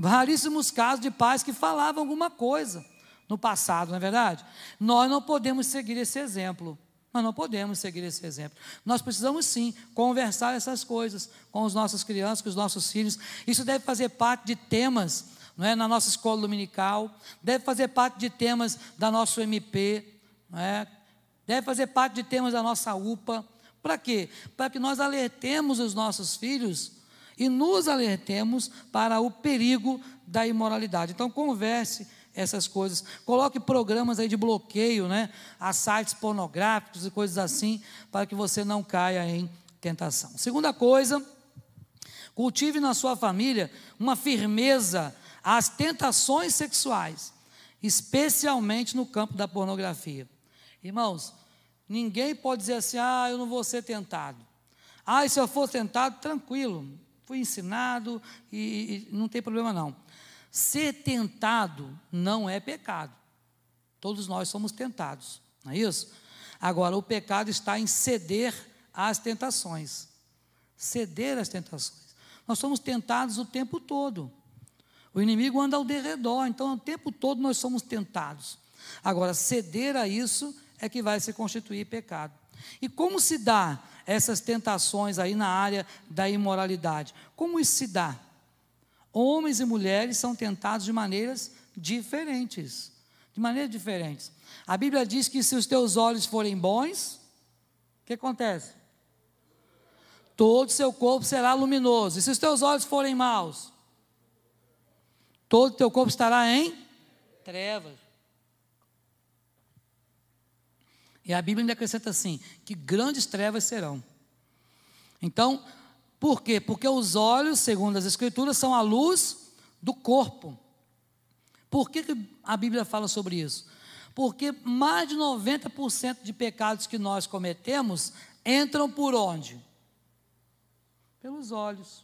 Raríssimos casos de pais que falavam alguma coisa no passado, não é verdade? Nós não podemos seguir esse exemplo. Nós não podemos seguir esse exemplo. Nós precisamos sim conversar essas coisas com as nossas crianças, com os nossos filhos. Isso deve fazer parte de temas, não é, na nossa escola dominical, deve fazer parte de temas da nossa MP, não é? Deve fazer parte de temas da nossa UPA. Para quê? Para que nós alertemos os nossos filhos e nos alertemos para o perigo da imoralidade. Então, converse essas coisas. Coloque programas aí de bloqueio, né, a sites pornográficos e coisas assim, para que você não caia em tentação. Segunda coisa, cultive na sua família uma firmeza às tentações sexuais, especialmente no campo da pornografia. Irmãos, ninguém pode dizer assim: ah, eu não vou ser tentado. Ah, e se eu for tentado, tranquilo, fui ensinado e não tem problema não. Ser tentado não é pecado. Todos nós somos tentados, não é isso? Agora, o pecado está em ceder às tentações. Ceder às tentações. Nós somos tentados o tempo todo. O inimigo anda ao derredor, então o tempo todo nós somos tentados. Agora, ceder a isso é que vai se constituir pecado. E como se dá essas tentações aí na área da imoralidade? Como isso se dá? Homens e mulheres são tentados de maneiras diferentes. De maneiras diferentes. A Bíblia diz que se os teus olhos forem bons, o que acontece? Todo o seu corpo será luminoso. E se os teus olhos forem maus, todo o teu corpo estará em trevas. E a Bíblia ainda acrescenta assim, que grandes trevas serão. Então, por quê? Porque os olhos, segundo as Escrituras, são a luz do corpo. Por que a Bíblia fala sobre isso? Porque mais de 90% de pecados que nós cometemos entram por onde? Pelos olhos.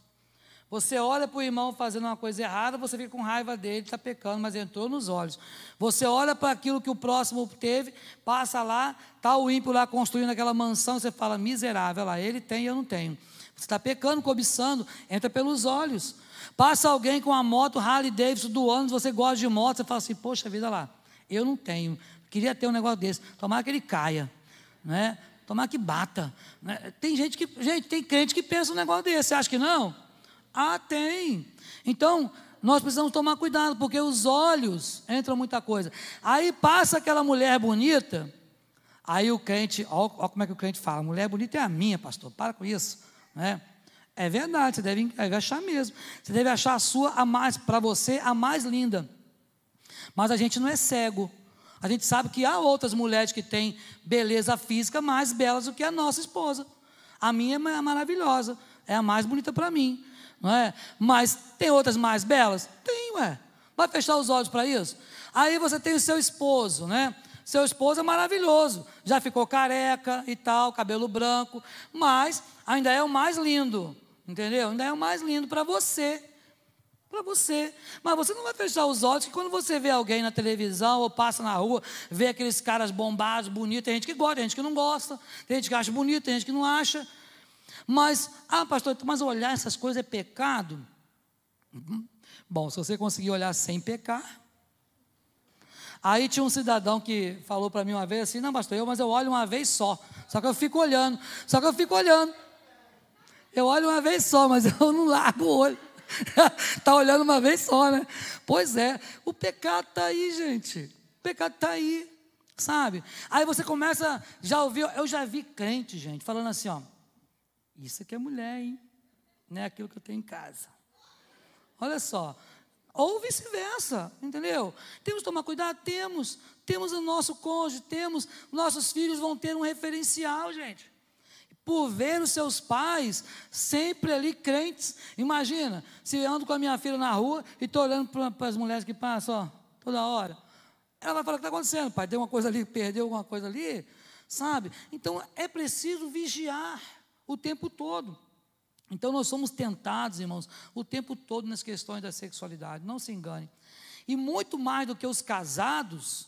Você olha para o irmão fazendo uma coisa errada, você fica com raiva dele, está pecando, mas entrou nos olhos. Você olha para aquilo que o próximo teve, passa lá, está o ímpio lá construindo aquela mansão, você fala: miserável, lá ele tem e eu não tenho. Você está pecando, cobiçando, entra pelos olhos. Passa alguém com a moto Harley Davidson do ano, você gosta de moto, você fala assim: poxa vida, lá, eu não tenho, queria ter um negócio desse, tomara que ele caia, né? Tomara que bata, né? Tem gente que, gente, tem crente que pensa um negócio desse, você acha que não? Ah, tem. Então, nós precisamos tomar cuidado, porque os olhos entram muita coisa. Aí passa aquela mulher bonita, aí o crente, olha como é que o crente fala: mulher bonita é a minha, pastor, para com isso, né? É verdade, você deve achar mesmo. Você deve achar a sua, a mais, para você, a mais linda. Mas a gente não é cego. A gente sabe que há outras mulheres que têm beleza física mais belas do que a nossa esposa. A minha é maravilhosa, é a mais bonita para mim. Não é? Mas tem outras mais belas? Tem, ué. Vai fechar os olhos para isso? Aí você tem o seu esposo, né? Seu esposo é maravilhoso, já ficou careca e tal, cabelo branco, mas ainda é o mais lindo, entendeu? Ainda é o mais lindo para você. Para você. Mas você não vai fechar os olhos, que quando você vê alguém na televisão ou passa na rua, vê aqueles caras bombados, bonitos, tem gente que gosta, tem gente que não gosta, tem gente que acha bonito, tem gente que não acha. Mas, ah, pastor, mas olhar essas coisas é pecado? Bom, se você conseguir olhar sem pecar. Aí tinha um cidadão que falou para mim uma vez assim: não, pastor, mas eu olho uma vez só que eu fico olhando. Eu olho uma vez só, mas eu não largo o olho. Está olhando uma vez só, né? Pois é, o pecado está aí, gente. O pecado está aí, sabe? Aí você começa, já ouviu, eu já vi crente, gente, falando assim, ó, isso aqui é mulher, hein? Não é aquilo que eu tenho em casa. Olha só, ou vice-versa, entendeu? Temos que tomar cuidado? Temos o nosso cônjuge, nossos filhos vão ter um referencial, gente. Por ver os seus pais sempre ali crentes. Imagina, se eu ando com a minha filha na rua e estou olhando para as mulheres que passam, ó, toda hora, ela vai falar: o que está acontecendo, pai? Deu uma coisa ali, perdeu alguma coisa ali, sabe? Então é preciso vigiar o tempo todo. Então nós somos tentados, irmãos, o tempo todo nas questões da sexualidade, não se engane. E muito mais do que os casados,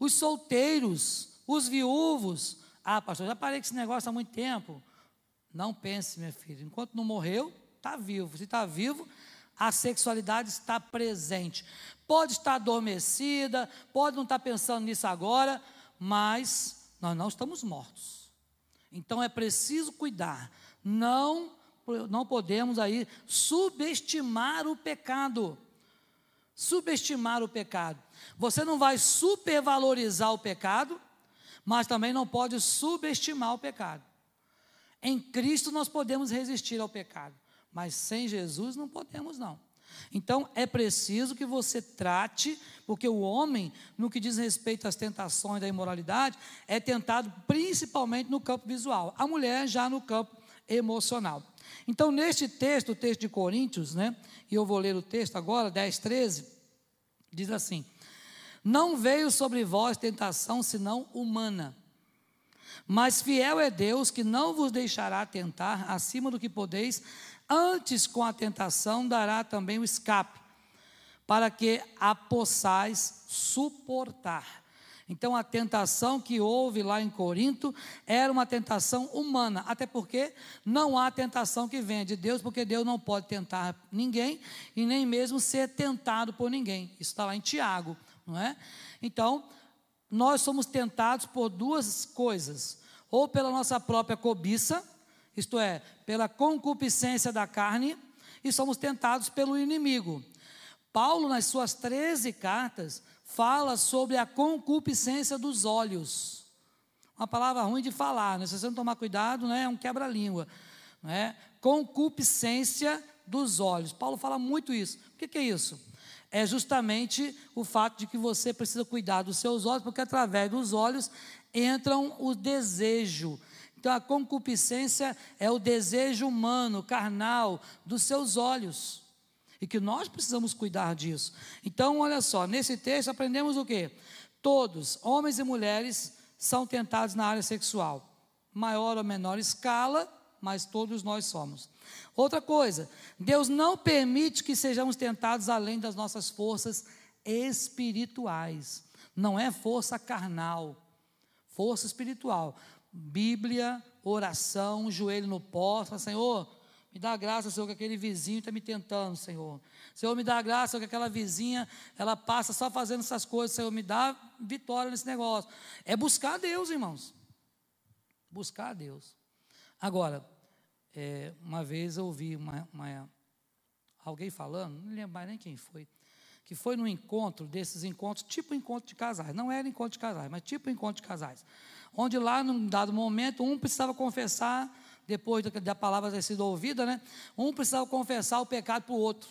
os solteiros, os viúvos. Ah, pastor, já parei com esse negócio há muito tempo. Não pense, minha filha, enquanto não morreu, está vivo. Se está vivo, a sexualidade está presente. Pode estar adormecida, pode não estar pensando nisso agora, mas nós não estamos mortos. Então é preciso cuidar. Não podemos aí subestimar o pecado. Subestimar o pecado. Você não vai supervalorizar o pecado, mas também não pode subestimar o pecado. Em Cristo nós podemos resistir ao pecado, mas sem Jesus não podemos, não. Então é preciso que você trate, porque o homem, no que diz respeito às tentações da imoralidade, é tentado principalmente no campo visual, a mulher já no campo emocional. Então neste texto, o texto de Coríntios, né, e eu vou ler o texto agora, 10:13, diz assim: não veio sobre vós tentação senão humana, mas fiel é Deus, que não vos deixará tentar acima do que podeis, antes com a tentação dará também o escape, para que a possais suportar. Então a tentação que houve lá em Corinto era uma tentação humana, até porque não há tentação que venha de Deus, porque Deus não pode tentar ninguém e nem mesmo ser tentado por ninguém. Isso está lá em Tiago, não é? Então, nós somos tentados por duas coisas: ou pela nossa própria cobiça, isto é, pela concupiscência da carne, e somos tentados pelo inimigo. Paulo, nas suas 13 cartas, fala sobre a concupiscência dos olhos. Uma palavra ruim de falar, né? Se você não tomar cuidado, né, é um quebra-língua, né? Concupiscência dos olhos. Paulo fala muito isso. O que é isso? É justamente o fato de que você precisa cuidar dos seus olhos, porque através dos olhos entram o desejo. Então a concupiscência é o desejo humano, carnal, dos seus olhos, e que nós precisamos cuidar disso. Então olha só, nesse texto aprendemos o quê? Todos, homens e mulheres, são tentados na área sexual, maior ou menor escala, mas todos nós somos. Outra coisa, Deus não permite que sejamos tentados além das nossas forças espirituais. Não é força carnal, força espiritual. Bíblia, oração, joelho no pó, fala: Senhor, me dá graça, Senhor, que aquele vizinho está me tentando, Senhor. Senhor, me dá graça, Senhor, que aquela vizinha, ela passa só fazendo essas coisas, Senhor, me dá vitória nesse negócio. É buscar Deus, irmãos, buscar Deus. Agora, uma vez eu ouvi alguém falando, não lembro mais nem quem foi, que foi num encontro desses encontros, tipo encontro de casais, não era encontro de casais, mas tipo encontro de casais, onde lá, num dado momento, um precisava confessar, depois da palavra ter sido ouvida, né, um precisava confessar o pecado para o outro.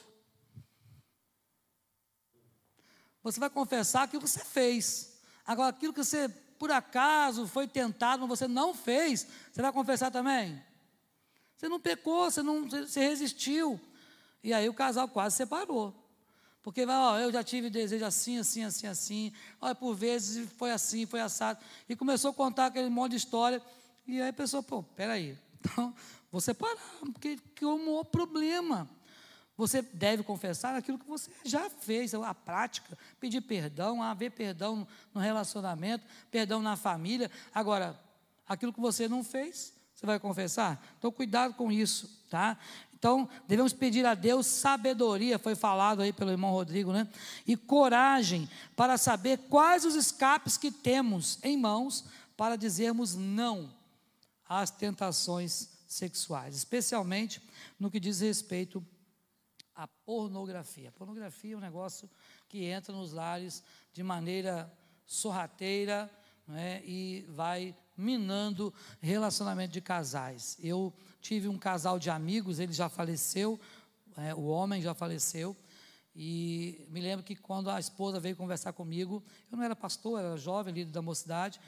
Você vai confessar aquilo que você fez. Agora, aquilo que você, por acaso, foi tentado, mas você não fez, você vai confessar também? Você não pecou, você resistiu. E aí o casal quase se separou, porque eu já tive desejo assim, assim, assim, assim, por vezes foi assim, foi assado, e começou a contar aquele monte de história. E aí a pessoa: peraí, então vou separar, porque que é o maior problema. Você deve confessar aquilo que você já fez, a prática, pedir perdão, haver perdão no relacionamento, perdão na família. Agora, aquilo que você não fez, você vai confessar? Então, cuidado com isso, tá? Então, devemos pedir a Deus sabedoria, foi falado aí pelo irmão Rodrigo, né? E coragem para saber quais os escapes que temos em mãos para dizermos não às tentações sexuais, especialmente no que diz respeito à pornografia. A pornografia é um negócio que entra nos lares de maneira sorrateira, né, e vai minando relacionamento de casais. Eu tive um casal de amigos, ele já faleceu, o homem já faleceu, e me lembro que quando a esposa veio conversar comigo, eu não era pastor, era jovem, líder da mocidade,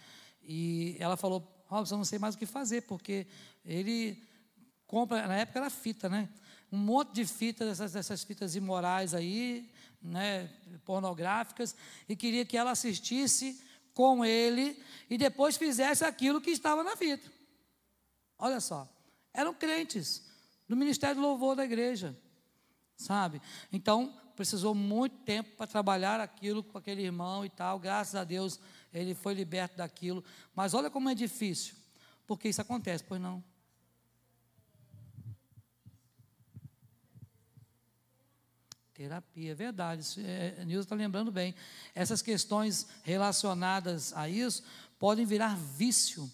e ela falou: Robson, eu não sei mais o que fazer, porque ele compra, na época era fita, né? Um monte de fitas, dessas fitas imorais aí, né, pornográficas, e queria que ela assistisse com ele e depois fizesse aquilo que estava na fita. Olha só, eram crentes do Ministério do Louvor da igreja, sabe? Então, precisou muito tempo para trabalhar aquilo com aquele irmão e tal. Graças a Deus, ele foi liberto daquilo. Mas olha como é difícil, porque isso acontece, pois não? Terapia, é verdade, a Nilza está lembrando bem. Essas questões relacionadas a isso podem virar vício,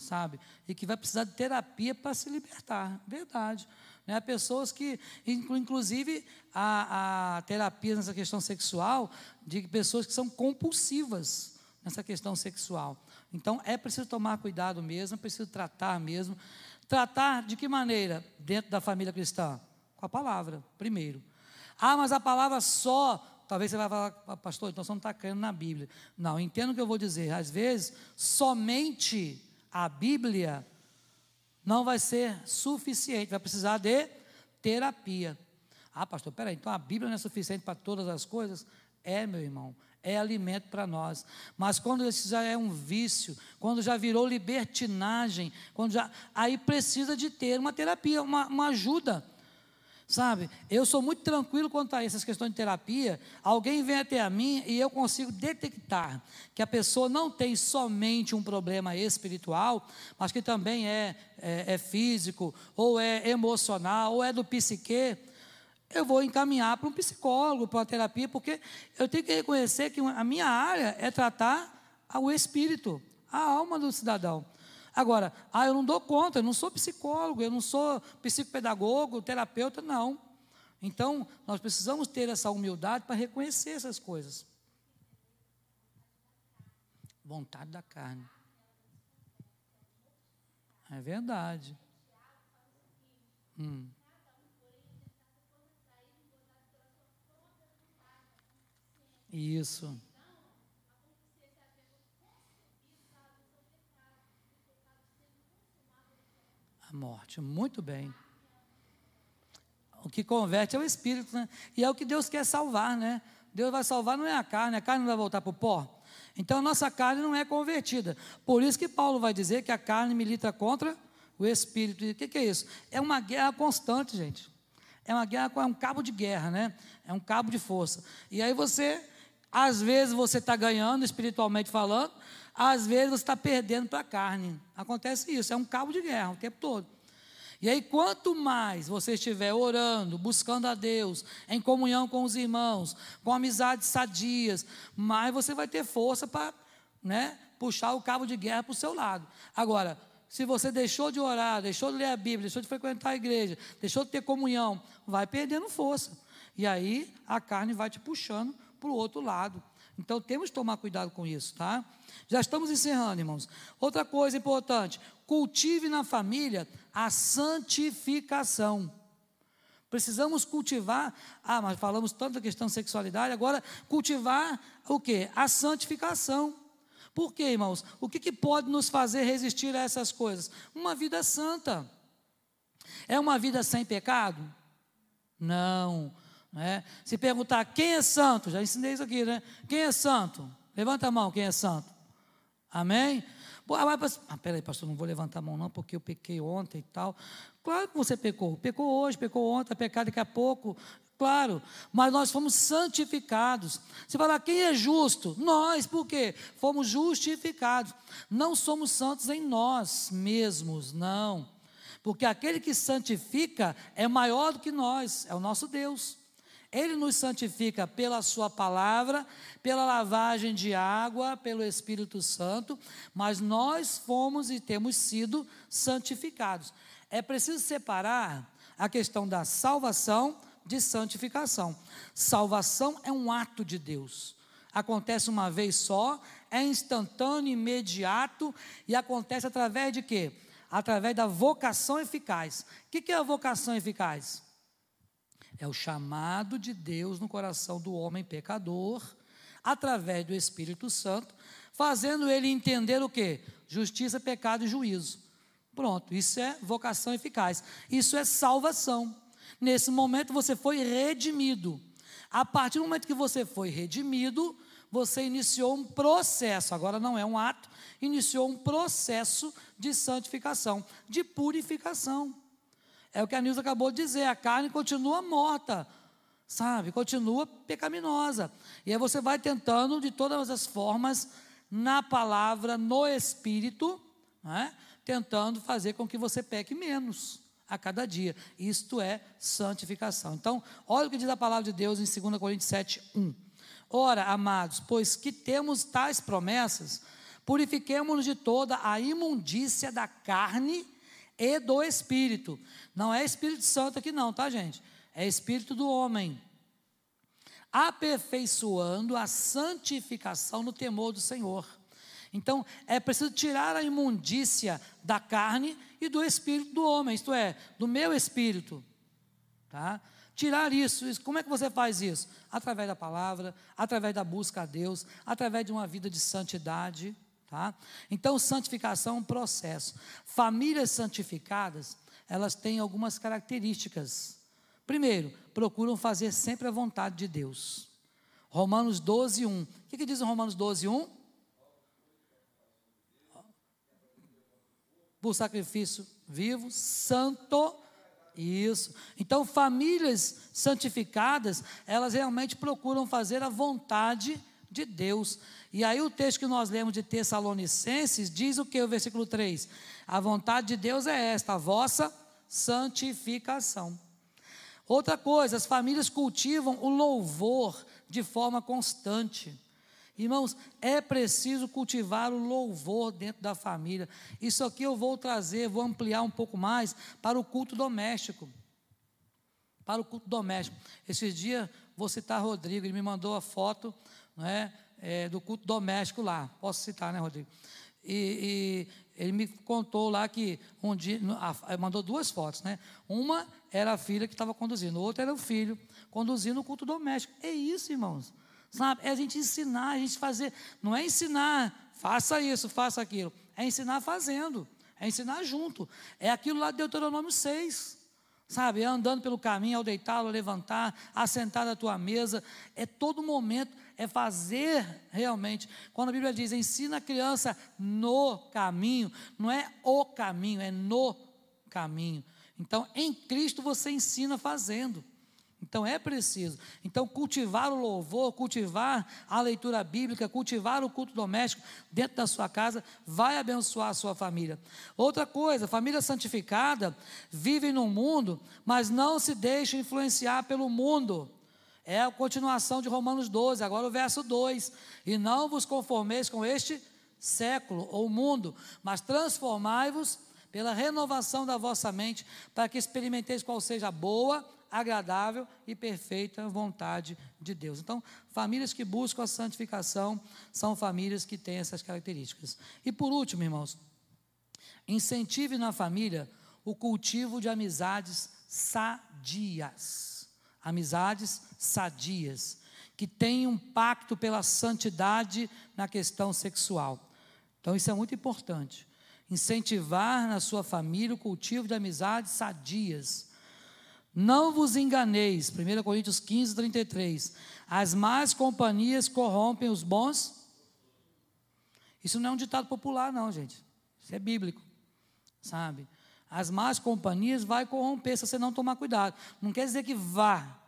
sabe? E que vai precisar de terapia para se libertar, verdade. Né? Há pessoas que, inclusive, a terapia nessa questão sexual, de pessoas que são compulsivas nessa questão sexual. Então, é preciso tomar cuidado mesmo, é preciso tratar mesmo. Tratar de que maneira? Dentro da família cristã? A palavra, primeiro. Ah, mas a palavra só... Talvez você vai falar: pastor, então você não está crendo na Bíblia. Não, entendo o que eu vou dizer. Às vezes, somente a Bíblia não vai ser suficiente. Vai precisar de terapia. Ah, pastor, peraí, então a Bíblia não é suficiente para todas as coisas? É, meu irmão, é alimento para nós. Mas quando isso já é um vício, quando já virou libertinagem, quando já, aí precisa de ter uma terapia, uma ajuda. Sabe, eu sou muito tranquilo quanto a essas questões de terapia. Alguém vem até a mim e eu consigo detectar que a pessoa não tem somente um problema espiritual, mas que também é físico, ou é emocional, ou é do psiquê. Eu vou encaminhar para um psicólogo, para uma terapia, porque eu tenho que reconhecer que a minha área é tratar o espírito, a alma do cidadão. Agora, eu não dou conta, eu não sou psicólogo, eu não sou psicopedagogo, terapeuta, não. Então, nós precisamos ter essa humildade para reconhecer essas coisas. Vontade da carne. É verdade. Isso. Morte, muito bem. O que converte é o espírito, né? E é o que Deus quer salvar, né? Deus vai salvar, não é a carne não vai voltar para o pó. Então a nossa carne não é convertida. Por isso que Paulo vai dizer que a carne milita contra o espírito. E o que é isso? É uma guerra constante, gente. É uma guerra, é um cabo de guerra, né? É um cabo de força. E aí você, às vezes você está ganhando espiritualmente falando, às vezes você está perdendo para a carne. Acontece isso, é um cabo de guerra o tempo todo. E aí quanto mais você estiver orando, buscando a Deus, em comunhão com os irmãos, com amizades sadias, mais você vai ter força para, né, puxar o cabo de guerra para o seu lado. Agora, se você deixou de orar, deixou de ler a Bíblia, deixou de frequentar a igreja, deixou de ter comunhão, vai perdendo força. E aí a carne vai te puxando para o outro lado. Então, temos que tomar cuidado com isso, tá? Já estamos encerrando, irmãos. Outra coisa importante: cultive na família a santificação. Precisamos cultivar, mas falamos tanto da questão de sexualidade, agora cultivar o quê? A santificação. Por quê, irmãos? O que que pode nos fazer resistir a essas coisas? Uma vida santa. É uma vida sem pecado? Não. Se perguntar quem é santo, já ensinei isso aqui, né? Quem é santo? Levanta a mão, quem é santo? Amém? Peraí, pastor, não vou levantar a mão não, porque eu pequei ontem e tal. Claro que você pecou, pecou hoje, pecou ontem, pecar daqui a pouco, claro, mas nós fomos santificados. Você fala, quem é justo? Nós, por quê? Fomos justificados. Não somos santos em nós mesmos, não, porque aquele que santifica é maior do que nós, é o nosso Deus. Ele nos santifica pela sua palavra, pela lavagem de água, pelo Espírito Santo, mas nós fomos e temos sido santificados. É preciso separar a questão da salvação de santificação. Salvação é um ato de Deus. Acontece uma vez só, é instantâneo, imediato, e acontece através de quê? Através da vocação eficaz. O que é a vocação eficaz? É o chamado de Deus no coração do homem pecador, através do Espírito Santo, fazendo ele entender o quê? Justiça, pecado e juízo. Pronto, isso é vocação eficaz. Isso é salvação. Nesse momento você foi redimido. A partir do momento que você foi redimido, você iniciou um processo, agora não é um ato, iniciou um processo de santificação, de purificação. É o que a Nilza acabou de dizer, a carne continua morta, sabe? Continua pecaminosa. E aí você vai tentando, de todas as formas, na palavra, no Espírito, né? Tentando fazer com que você peque menos a cada dia. Isto é santificação. Então, olha o que diz a palavra de Deus em 2 Coríntios 7, 1. Ora, amados, pois que temos tais promessas, purifiquemo-nos de toda a imundícia da carne e do Espírito. Não é Espírito Santo aqui não, tá, gente? É Espírito do homem. Aperfeiçoando a santificação no temor do Senhor. Então, é preciso tirar a imundícia da carne e do Espírito do homem, isto é, do meu Espírito, tá? Tirar isso, como é que você faz isso? Através da palavra, através da busca a Deus, através de uma vida de santidade, tá? Então, santificação é um processo. Famílias santificadas, elas têm algumas características. Primeiro, procuram fazer sempre a vontade de Deus. Romanos 12, 1. O que diz em Romanos 12, 1? Por sacrifício vivo, santo. Isso. Então, famílias santificadas, elas realmente procuram fazer a vontade de Deus. E aí o texto que nós lemos de Tessalonicenses diz o que? O versículo 3. A vontade de Deus é esta, a vossa santificação. Outra coisa, as famílias cultivam o louvor de forma constante. Irmãos, é preciso cultivar o louvor dentro da família. Isso aqui eu vou trazer, vou ampliar um pouco mais para o culto doméstico. Para o culto doméstico. Esses dias, vou citar Rodrigo, ele me mandou a foto, né, do culto doméstico lá. Posso citar, né, Rodrigo? E ele me contou lá que um dia, mandou duas fotos, né? Uma era a filha que estava conduzindo, outra era o filho conduzindo o culto doméstico. É isso, irmãos. Sabe, é a gente ensinar, a gente fazer. Não é ensinar, faça isso, faça aquilo. É ensinar fazendo, é ensinar junto. É aquilo lá de Deuteronômio 6. Sabe, é andando pelo caminho, ao deitar, ao levantar, assentar à tua mesa. É todo momento, é fazer realmente. Quando a Bíblia diz, ensina a criança no caminho. Não é o caminho, é no caminho. Então, em Cristo você ensina fazendo. Então é preciso, então cultivar o louvor, cultivar a leitura bíblica, cultivar o culto doméstico dentro da sua casa, vai abençoar a sua família. Outra coisa, família santificada vive no mundo, mas não se deixa influenciar pelo mundo. É a continuação de Romanos 12, agora o verso 2, e não vos conformeis com este século ou mundo, mas transformai-vos pela renovação da vossa mente, para que experimenteis qual seja a boa, agradável e perfeita vontade de Deus. Então, famílias que buscam a santificação são famílias que têm essas características. E por último, irmãos, incentive na família o cultivo de amizades sadias. Amizades sadias, que têm um pacto pela santidade na questão sexual. Então, isso é muito importante. Incentivar na sua família o cultivo de amizades sadias. Não vos enganeis, 1 Coríntios 15, 33, as más companhias corrompem os bons. Isso não é um ditado popular não, gente, isso é bíblico, sabe? As más companhias vai corromper se você não tomar cuidado, não quer dizer que vá,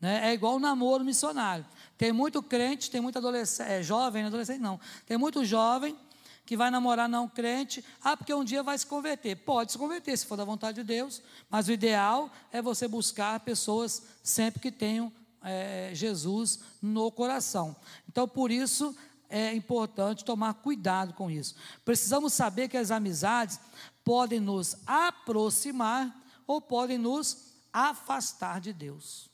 né? É igual o namoro missionário, tem muito crente, tem muito adolescente, jovem, não adolescente não, tem muito jovem que vai namorar não crente, porque um dia vai se converter. Pode se converter, se for da vontade de Deus, mas o ideal é você buscar pessoas sempre que tenham Jesus no coração. Então, por isso, é importante tomar cuidado com isso. Precisamos saber que as amizades podem nos aproximar ou podem nos afastar de Deus.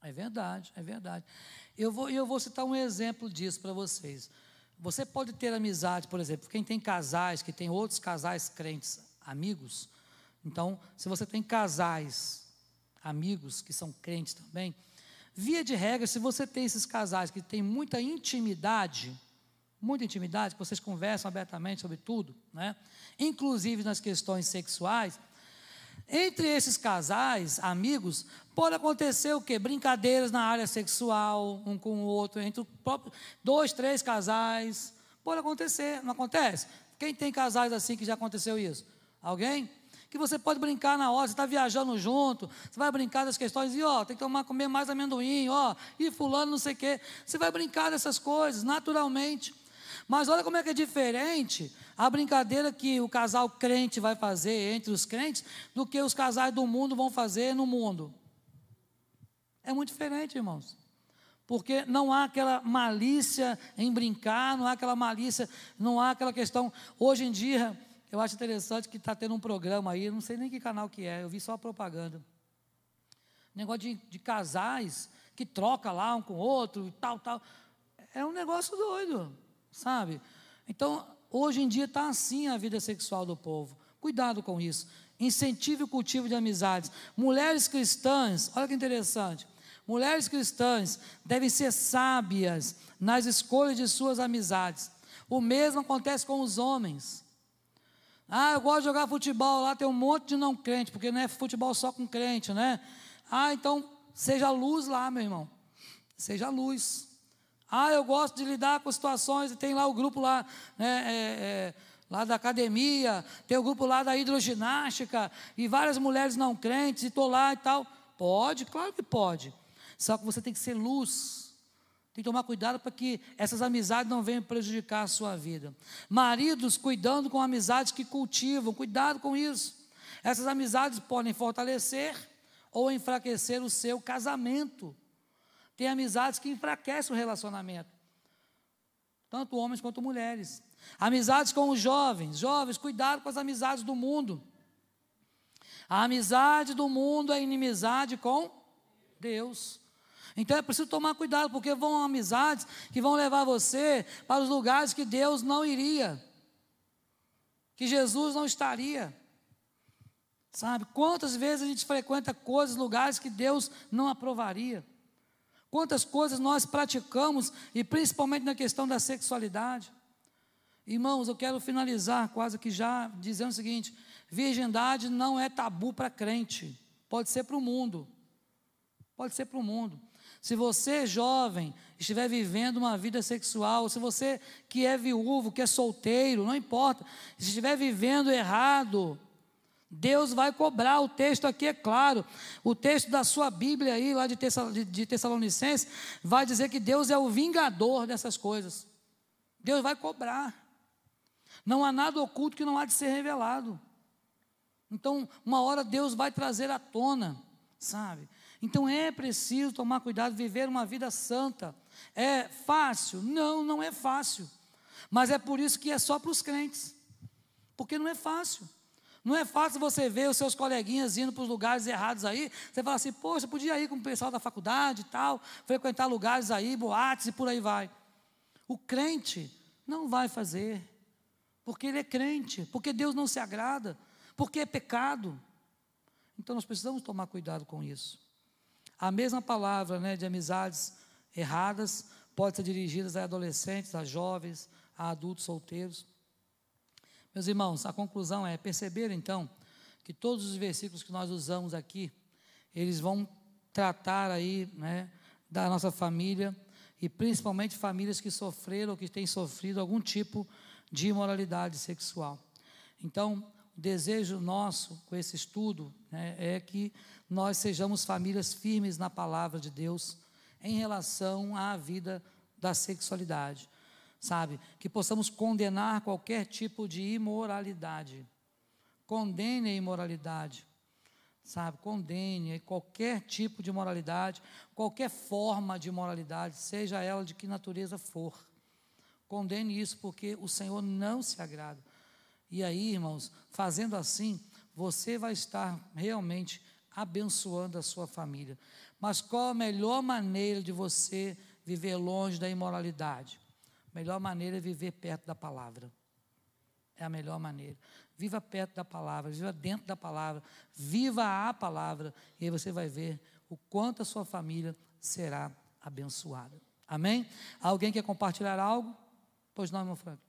É verdade, é verdade. Eu vou citar um exemplo disso para vocês. Você pode ter amizade, por exemplo, quem tem casais, que tem outros casais crentes, amigos. Então, se você tem casais, amigos, que são crentes também, via de regra, se você tem esses casais que tem muita intimidade, que vocês conversam abertamente sobre tudo, né? Inclusive nas questões sexuais, entre esses casais, amigos, pode acontecer o quê? Brincadeiras na área sexual, um com o outro, entre o próprio, 2, 3 casais, pode acontecer, não acontece? Quem tem casais assim que já aconteceu isso? Alguém? Que você pode brincar na hora, você está viajando junto, você vai brincar das questões, e ó, tem que comer mais amendoim, ó, e fulano não sei o quê, você vai brincar dessas coisas, naturalmente. Mas olha como é que é diferente a brincadeira que o casal crente vai fazer entre os crentes do que os casais do mundo vão fazer no mundo. É muito diferente, irmãos. Porque não há aquela malícia em brincar, não há aquela malícia, não há aquela questão. Hoje em dia, eu acho interessante que está tendo um programa aí, não sei nem que canal que é, eu vi só a propaganda. Negócio de casais que troca lá um com o outro, tal, tal. É um negócio doido. Sabe? Então, hoje em dia está assim a vida sexual do povo. Cuidado com isso. Incentive o cultivo de amizades. Mulheres cristãs, olha que interessante. Mulheres cristãs devem ser sábias nas escolhas de suas amizades. O mesmo acontece com os homens. Ah, eu gosto de jogar futebol, lá tem um monte de não crente, porque não é futebol só com crente, né? Ah, então, seja luz lá, meu irmão. Seja luz. Ah, eu gosto de lidar com situações, tem lá o grupo lá, né, lá da academia, tem o grupo lá da hidroginástica, e várias mulheres não crentes, e estou lá e tal. Pode, claro que pode. Só que você tem que ser luz. Tem que tomar cuidado para que essas amizades não venham prejudicar a sua vida. Maridos cuidando com amizades que cultivam, cuidado com isso. Essas amizades podem fortalecer ou enfraquecer o seu casamento. Tem amizades que enfraquecem o relacionamento, tanto homens quanto mulheres. Amizades com os jovens. Jovens, cuidado com as amizades do mundo. A amizade do mundo é inimizade com Deus. Então é preciso tomar cuidado, porque vão amizades que vão levar você para os lugares que Deus não iria, que Jesus não estaria. Sabe, quantas vezes a gente frequenta coisas, lugares que Deus não aprovaria. Quantas coisas nós praticamos, e principalmente na questão da sexualidade. Irmãos, eu quero finalizar quase que já dizendo o seguinte: virgindade não é tabu para crente, pode ser para o mundo, pode ser para o mundo. Se você, jovem, estiver vivendo uma vida sexual, se você que é viúvo, que é solteiro, não importa, se estiver vivendo errado, Deus vai cobrar. O texto aqui é claro, o texto da sua Bíblia aí, lá de Tessalonicenses, vai dizer que Deus é o vingador dessas coisas. Deus vai cobrar. Não há nada oculto que não há de ser revelado. Então, uma hora Deus vai trazer à tona, sabe? Então é preciso tomar cuidado, viver uma vida santa. É fácil? Não, não é fácil. Mas é por isso que é só para os crentes, porque não é fácil. Não é fácil você ver os seus coleguinhas indo para os lugares errados aí, você fala assim, poxa, podia ir com o pessoal da faculdade e tal, frequentar lugares aí, boates e por aí vai. O crente não vai fazer, porque ele é crente, porque Deus não se agrada, porque é pecado. Então nós precisamos tomar cuidado com isso. A mesma palavra, né, de amizades erradas pode ser dirigida a adolescentes, a jovens, a adultos solteiros. Meus irmãos, a conclusão é perceber, então, que todos os versículos que nós usamos aqui, eles vão tratar aí, né, da nossa família, e principalmente famílias que sofreram ou que têm sofrido algum tipo de imoralidade sexual. Então, O desejo nosso com esse estudo, né, é que nós sejamos famílias firmes na palavra de Deus em relação à vida da sexualidade, sabe? Que possamos condenar qualquer tipo de imoralidade. Condene a imoralidade, sabe? Condene qualquer tipo de imoralidade, qualquer forma de imoralidade, seja ela de que natureza for. Condene isso, porque o Senhor não se agrada. E aí, irmãos, fazendo assim, você vai estar realmente abençoando a sua família. Mas qual a melhor maneira de você viver longe da imoralidade? A melhor maneira é viver perto da palavra. É a melhor maneira. Viva perto da palavra, viva dentro da palavra, viva a palavra. E aí você vai ver o quanto a sua família será abençoada. Amém? Alguém quer compartilhar algo? Pois não, meu Franco.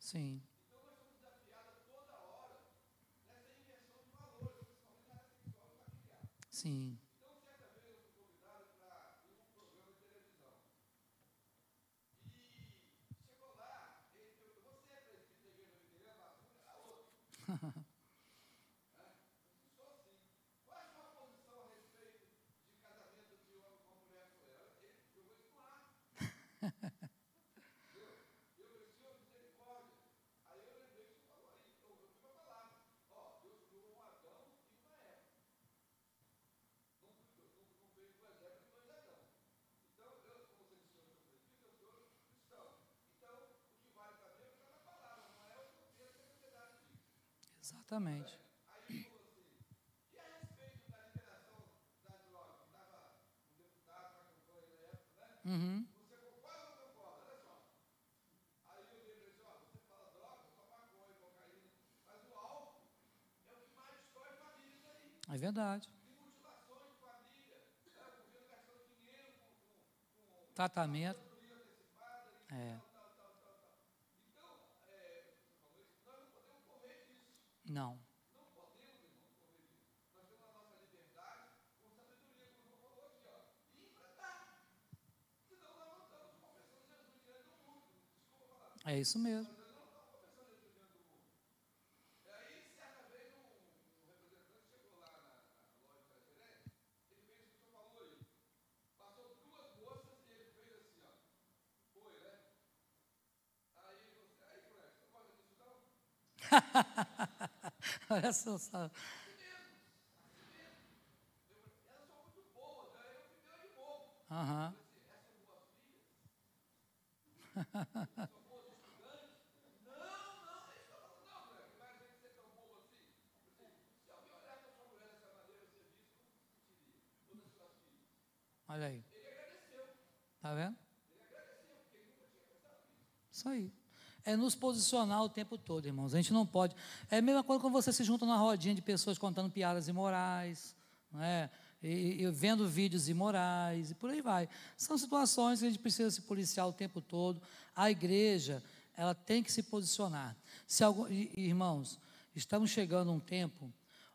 Sim. Então nós somos desafiados toda hora nessa inversão de valores, principalmente na área sexual e familiar. Sim. Então, certa vez eu fui convidado para um programa de televisão. E chegou lá, ele perguntou: você é presbítero da igreja evangélica? A outra. Exatamente. Aí eu falei assim, e a respeito da liberação da droga, que estava um deputado na campanha da época, né? Uhum. Você concorda ou concorda? Olha só. Aí eu olhei e falei assim, ó, você fala droga, só maconha, cocaína, mas o álcool é o que mais destrói famílias aí. É verdade. Tem mutilações de família, né? O governo gastando dinheiro com tratamento. É. Não. Não podemos, irmão, correr isso. Nós temos a nossa liberdade com sabedoria, como o João falou aqui, ó, e enfrentar. Senão nós não estamos conversando Jesus diante do mundo. Desculpa falar. É isso mesmo. Nós não estamos conversando Jesus diante do mundo. E aí, certa vez, um representante chegou lá na loja da gerente, ele fez o que o senhor falou aí. Passou duas moças e ele fez assim, ó. Foi, né? Aí, moleque, você não gosta disso, não? Olha só, sabe? Elas são muito boas, eu fiquei de novo. Aham. Essas são boas filhas? São boas estudantes? Não, eles estão falando, não, velho, que mais tem que ser tão boa assim. Se alguém olhar para sua mulher dessa maneira, você diz, como diria, todas as suas filhas. Olha aí. Ele agradeceu. Está vendo? Ele agradeceu, porque ele nunca tinha pensado nisso. Isso aí. É nos posicionar o tempo todo, irmãos. A gente não pode. É a mesma coisa quando você se junta numa rodinha de pessoas contando piadas imorais, não é? E vendo vídeos imorais, e por aí vai. São situações que a gente precisa se policiar o tempo todo. A igreja, ela tem que se posicionar. Se algum, irmãos, estamos chegando a um tempo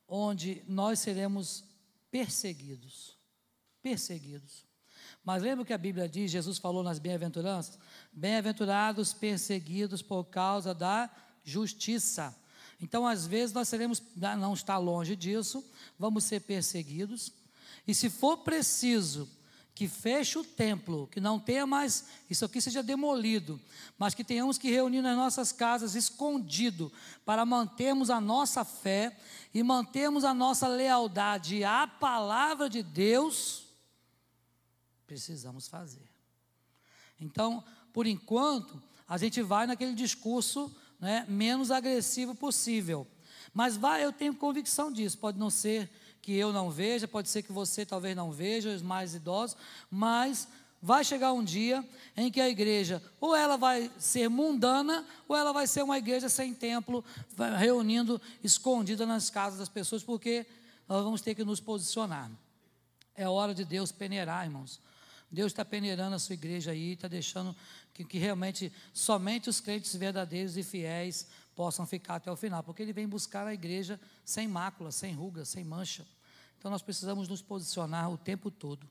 onde nós seremos perseguidos. Perseguidos. Mas lembra o que a Bíblia diz, Jesus falou nas bem-aventuranças? Bem-aventurados perseguidos por causa da justiça. Então, às vezes, nós seremos, não está longe disso, vamos ser perseguidos. E se for preciso que feche o templo, que não tenha mais, isso aqui seja demolido, mas que tenhamos que reunir nas nossas casas, escondido, para mantermos a nossa fé e mantermos a nossa lealdade à palavra de Deus, precisamos fazer. Então, por enquanto, a gente vai naquele discurso, né, menos agressivo possível. Mas vai, eu tenho convicção disso. Pode não ser que eu não veja, pode ser que você talvez não veja, os mais idosos, mas vai chegar um dia em que a igreja, ou ela vai ser mundana, ou ela vai ser uma igreja sem templo, reunindo, escondida nas casas das pessoas, porque nós vamos ter que nos posicionar. É hora de Deus peneirar, irmãos. Deus está peneirando a sua igreja aí, está deixando que realmente somente os crentes verdadeiros e fiéis possam ficar até o final, porque Ele vem buscar a igreja sem mácula, sem ruga, sem mancha. Então nós precisamos nos posicionar o tempo todo.